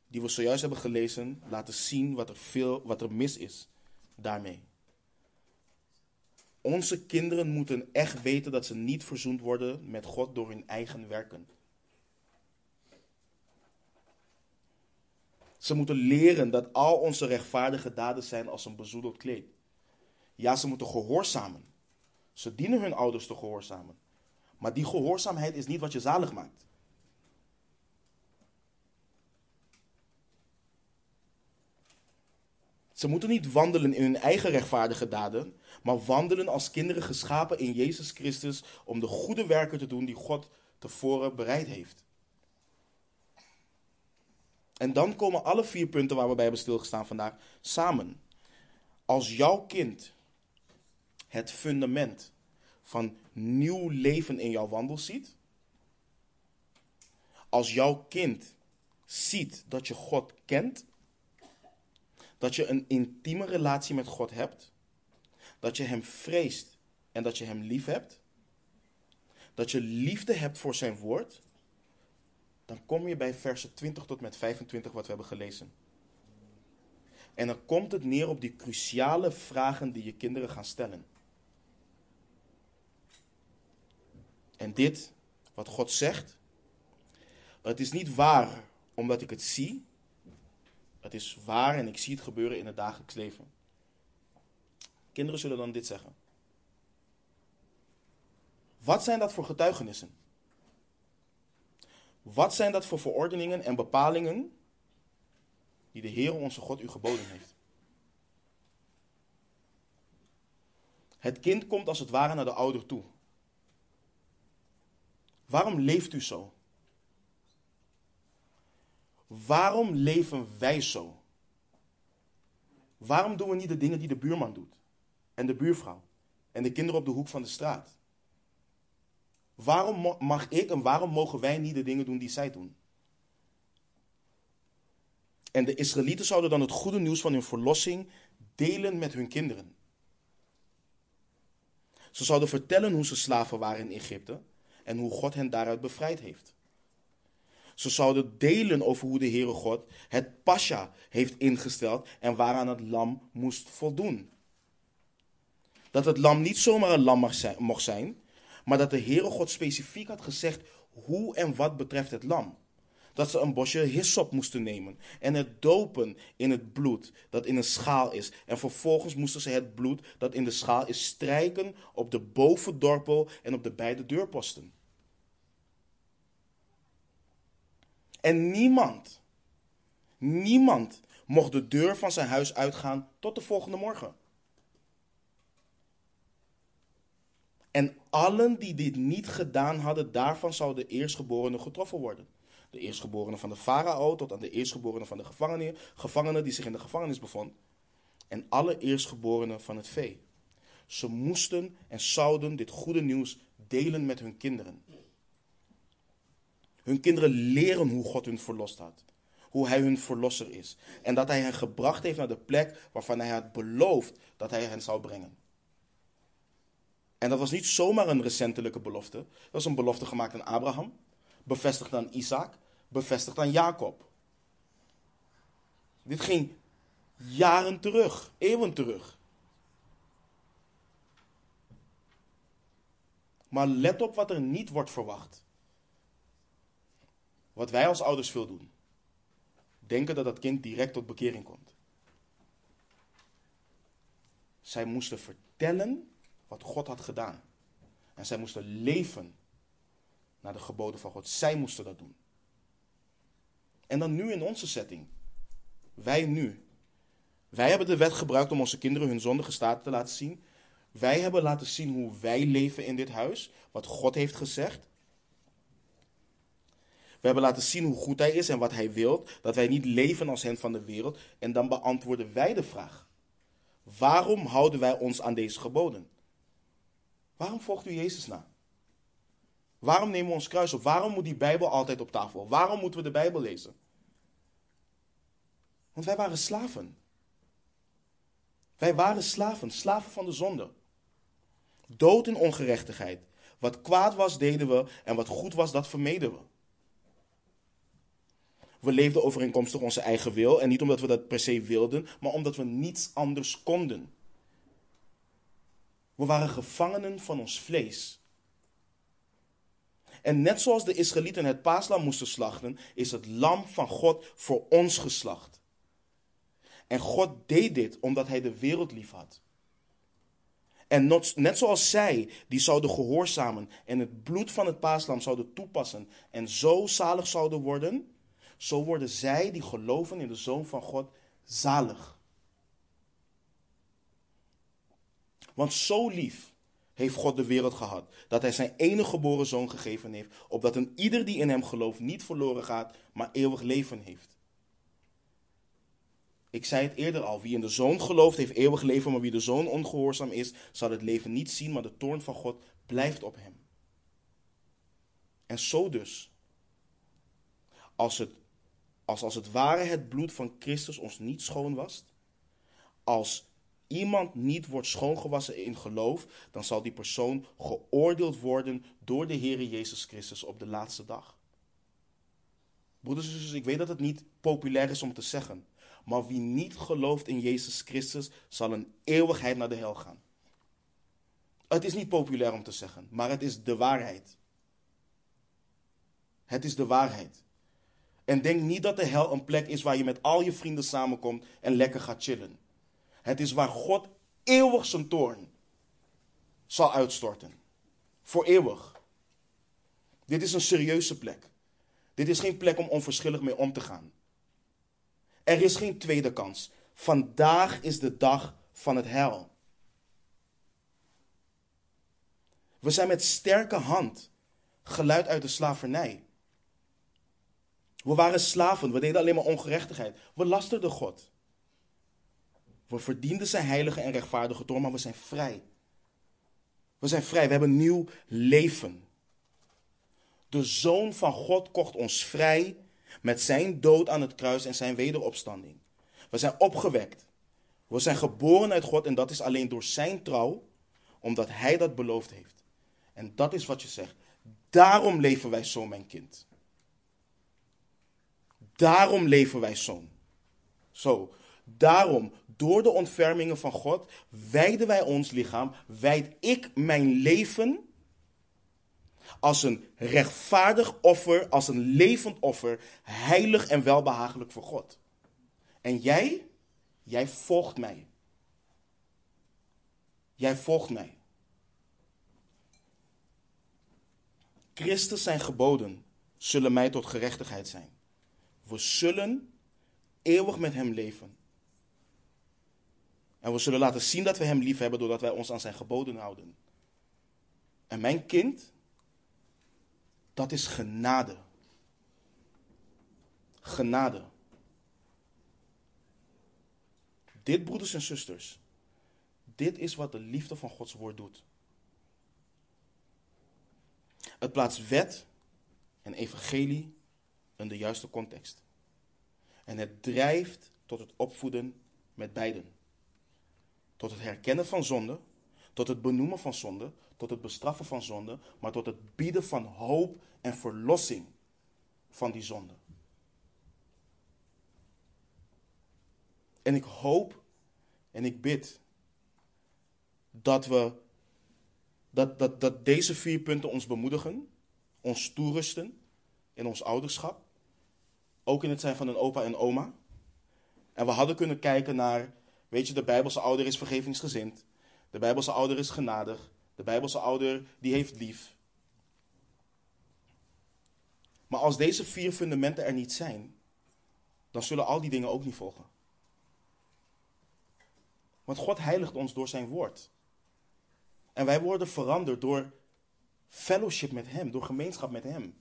die we zojuist hebben gelezen, laten zien wat er, veel, wat er mis is daarmee. Onze kinderen moeten echt weten dat ze niet verzoend worden met God door hun eigen werken. Ze moeten leren dat al onze rechtvaardige daden zijn als een bezoedeld kleed. Ja, ze moeten gehoorzamen. Ze dienen hun ouders te gehoorzamen. Maar die gehoorzaamheid is niet wat je zalig maakt. Ze moeten niet wandelen in hun eigen rechtvaardige daden, maar wandelen als kinderen geschapen in Jezus Christus om de goede werken te doen die God tevoren bereid heeft. En dan komen alle vier punten waar we bij hebben stilgestaan vandaag samen. Als jouw kind het fundament van nieuw leven in jouw wandel ziet, als jouw kind ziet dat je God kent, dat je een intieme relatie met God hebt, dat je hem vreest en dat je hem lief hebt, dat je liefde hebt voor zijn woord, dan kom je bij versen twintig tot met vijfentwintig wat we hebben gelezen. En dan komt het neer op die cruciale vragen die je kinderen gaan stellen. En dit, wat God zegt, het is niet waar omdat ik het zie. Het is waar en ik zie het gebeuren in het dagelijks leven. Kinderen zullen dan dit zeggen. Wat zijn dat voor getuigenissen? Wat zijn dat voor verordeningen en bepalingen die de Heere onze God u geboden heeft? Het kind komt als het ware naar de ouder toe. Waarom leeft u zo? Waarom leven wij zo? Waarom doen we niet de dingen die de buurman doet? En de buurvrouw? En de kinderen op de hoek van de straat? Waarom mag ik en waarom mogen wij niet de dingen doen die zij doen? En de Israëlieten zouden dan het goede nieuws van hun verlossing delen met hun kinderen. Ze zouden vertellen hoe ze slaven waren in Egypte en hoe God hen daaruit bevrijd heeft. Ze zouden delen over hoe de Heere God het pascha heeft ingesteld en waaraan het lam moest voldoen. Dat het lam niet zomaar een lam mocht zijn, maar dat de Heere God specifiek had gezegd hoe en wat betreft het lam. Dat ze een bosje hyssop moesten nemen en het dopen in het bloed dat in een schaal is. En vervolgens moesten ze het bloed dat in de schaal is strijken op de bovendorpel en op de beide deurposten. En niemand, niemand mocht de deur van zijn huis uitgaan tot de volgende morgen. En allen die dit niet gedaan hadden, daarvan zou de eerstgeborene getroffen worden. De eerstgeborene van de farao tot aan de eerstgeborene van de gevangene, gevangene die zich in de gevangenis bevond. En alle eerstgeborenen van het vee. Ze moesten en zouden dit goede nieuws delen met hun kinderen. Hun kinderen leren hoe God hun verlost had. Hoe hij hun verlosser is. En dat hij hen gebracht heeft naar de plek waarvan hij had beloofd dat hij hen zou brengen. En dat was niet zomaar een recentelijke belofte. Dat was een belofte gemaakt aan Abraham. Bevestigd aan Isaac. Bevestigd aan Jacob. Dit ging jaren terug. Eeuwen terug. Maar let op wat er niet wordt verwacht. Wat wij als ouders veel doen. Denken dat dat kind direct tot bekering komt. Zij moesten vertellen wat God had gedaan. En zij moesten leven naar de geboden van God. Zij moesten dat doen. En dan nu in onze setting. Wij nu. Wij hebben de wet gebruikt om onze kinderen hun zondige staat te laten zien. Wij hebben laten zien hoe wij leven in dit huis. Wat God heeft gezegd. We hebben laten zien hoe goed hij is en wat hij wil. Dat wij niet leven als hen van de wereld. En dan beantwoorden wij de vraag. Waarom houden wij ons aan deze geboden? Waarom volgt u Jezus na? Waarom nemen we ons kruis op? Waarom moet die Bijbel altijd op tafel? Waarom moeten we de Bijbel lezen? Want wij waren slaven. Wij waren slaven, slaven van de zonde. Dood in ongerechtigheid. Wat kwaad was, deden we. En wat goed was, dat vermeden we. We leefden overeenkomstig onze eigen wil. En niet omdat we dat per se wilden, maar omdat we niets anders konden. We waren gevangenen van ons vlees. En net zoals de Israëlieten het paaslam moesten slachten, is het lam van God voor ons geslacht. En God deed dit omdat hij de wereld lief had. En net zoals zij, die zouden gehoorzamen en het bloed van het paaslam zouden toepassen en zo zalig zouden worden, zo worden zij die geloven in de Zoon van God zalig. Want zo lief heeft God de wereld gehad, dat hij zijn enige geboren zoon gegeven heeft, opdat een ieder die in hem gelooft niet verloren gaat, maar eeuwig leven heeft. Ik zei het eerder al, wie in de Zoon gelooft heeft eeuwig leven, maar wie de Zoon ongehoorzaam is, zal het leven niet zien, maar de toorn van God blijft op hem. En zo dus, als het, als, als het ware het bloed van Christus ons niet schoon wast, als iemand niet wordt schoongewassen in geloof, dan zal die persoon geoordeeld worden door de Heere Jezus Christus op de laatste dag. Broeders en zusters, ik weet dat het niet populair is om te zeggen, maar wie niet gelooft in Jezus Christus zal een eeuwigheid naar de hel gaan. Het is niet populair om te zeggen, maar het is de waarheid. Het is de waarheid. En denk niet dat de hel een plek is waar je met al je vrienden samenkomt en lekker gaat chillen. Het is waar God eeuwig zijn toorn zal uitstorten. Voor eeuwig. Dit is een serieuze plek. Dit is geen plek om onverschillig mee om te gaan. Er is geen tweede kans. Vandaag is de dag van het heil. We zijn met sterke hand geluid uit de slavernij. We waren slaven, we deden alleen maar ongerechtigheid. We lasterden God. We verdienden zijn heilige en rechtvaardige toorn, maar we zijn vrij. We zijn vrij, we hebben een nieuw leven. De Zoon van God kocht ons vrij met zijn dood aan het kruis en zijn wederopstanding. We zijn opgewekt. We zijn geboren uit God en dat is alleen door zijn trouw, omdat hij dat beloofd heeft. En dat is wat je zegt. Daarom leven wij zo, mijn kind. Daarom leven wij zo. Zo. Daarom, door de ontfermingen van God, wijden wij ons lichaam, wijd ik mijn leven als een rechtvaardig offer, als een levend offer, heilig en welbehagelijk voor God. En jij, jij volgt mij. Jij volgt mij. Christus zijn geboden zullen mij tot gerechtigheid zijn. We zullen eeuwig met hem leven. En we zullen laten zien dat we hem lief hebben doordat wij ons aan zijn geboden houden. En mijn kind, dat is genade. Genade. Dit, broeders en zusters, dit is wat de liefde van Gods woord doet. Het plaatst wet en evangelie in de juiste context. En het drijft tot het opvoeden met beiden. Tot het herkennen van zonde, tot het benoemen van zonde, tot het bestraffen van zonde, maar tot het bieden van hoop en verlossing van die zonde. En ik hoop en ik bid dat we, dat, dat, dat deze vier punten ons bemoedigen, ons toerusten in ons ouderschap, ook in het zijn van een opa en oma. En we hadden kunnen kijken naar, weet je, de Bijbelse ouder is vergevingsgezind. De Bijbelse ouder is genadig. De Bijbelse ouder, die heeft lief. Maar als deze vier fundamenten er niet zijn, dan zullen al die dingen ook niet volgen. Want God heiligt ons door zijn woord. En wij worden veranderd door fellowship met hem, door gemeenschap met hem.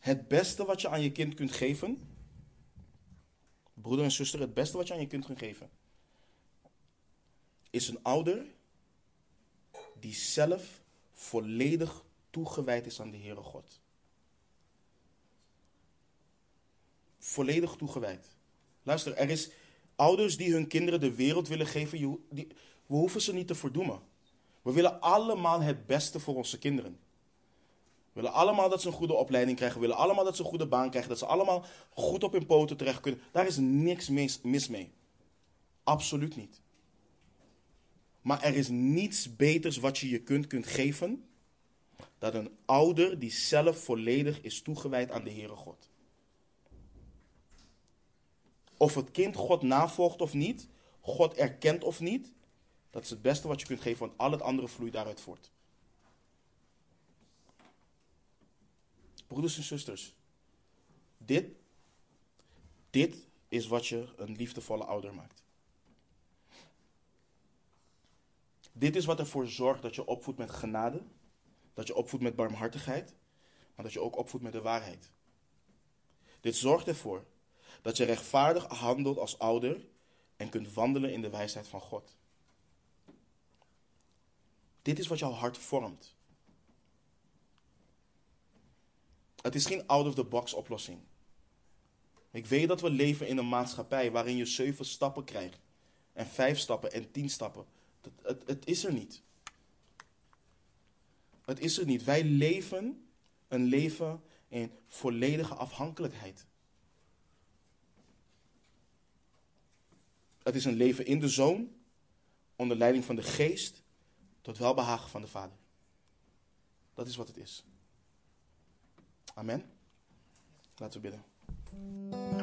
Het beste wat je aan je kind kunt geven, broeder en zuster, het beste wat je aan je kind kunt geven, is een ouder die zelf volledig toegewijd is aan de Heere God. Volledig toegewijd. Luister, er is ouders die hun kinderen de wereld willen geven, die, we hoeven ze niet te verdoemen. We willen allemaal het beste voor onze kinderen. We willen allemaal dat ze een goede opleiding krijgen. We willen allemaal dat ze een goede baan krijgen. Dat ze allemaal goed op hun poten terecht kunnen. Daar is niks mis, mis mee. Absoluut niet. Maar er is niets beters wat je je kunt, kunt geven, dan een ouder die zelf volledig is toegewijd aan de Heere God. Of het kind God navolgt of niet, God erkent of niet, dat is het beste wat je kunt geven, want al het andere vloeit daaruit voort. Broeders en zusters, dit, dit is wat je een liefdevolle ouder maakt. Dit is wat ervoor zorgt dat je opvoedt met genade, dat je opvoedt met barmhartigheid, maar dat je ook opvoedt met de waarheid. Dit zorgt ervoor dat je rechtvaardig handelt als ouder en kunt wandelen in de wijsheid van God. Dit is wat jouw hart vormt. Het is geen out-of-the-box oplossing. Ik weet dat we leven in een maatschappij waarin je zeven stappen krijgt. En vijf stappen en tien stappen. Het, het, het is er niet. Het is er niet. Wij leven een leven in volledige afhankelijkheid. Het is een leven in de Zoon, onder leiding van de Geest, tot welbehagen van de Vader. Dat is wat het is. Amen. Laten we bidden.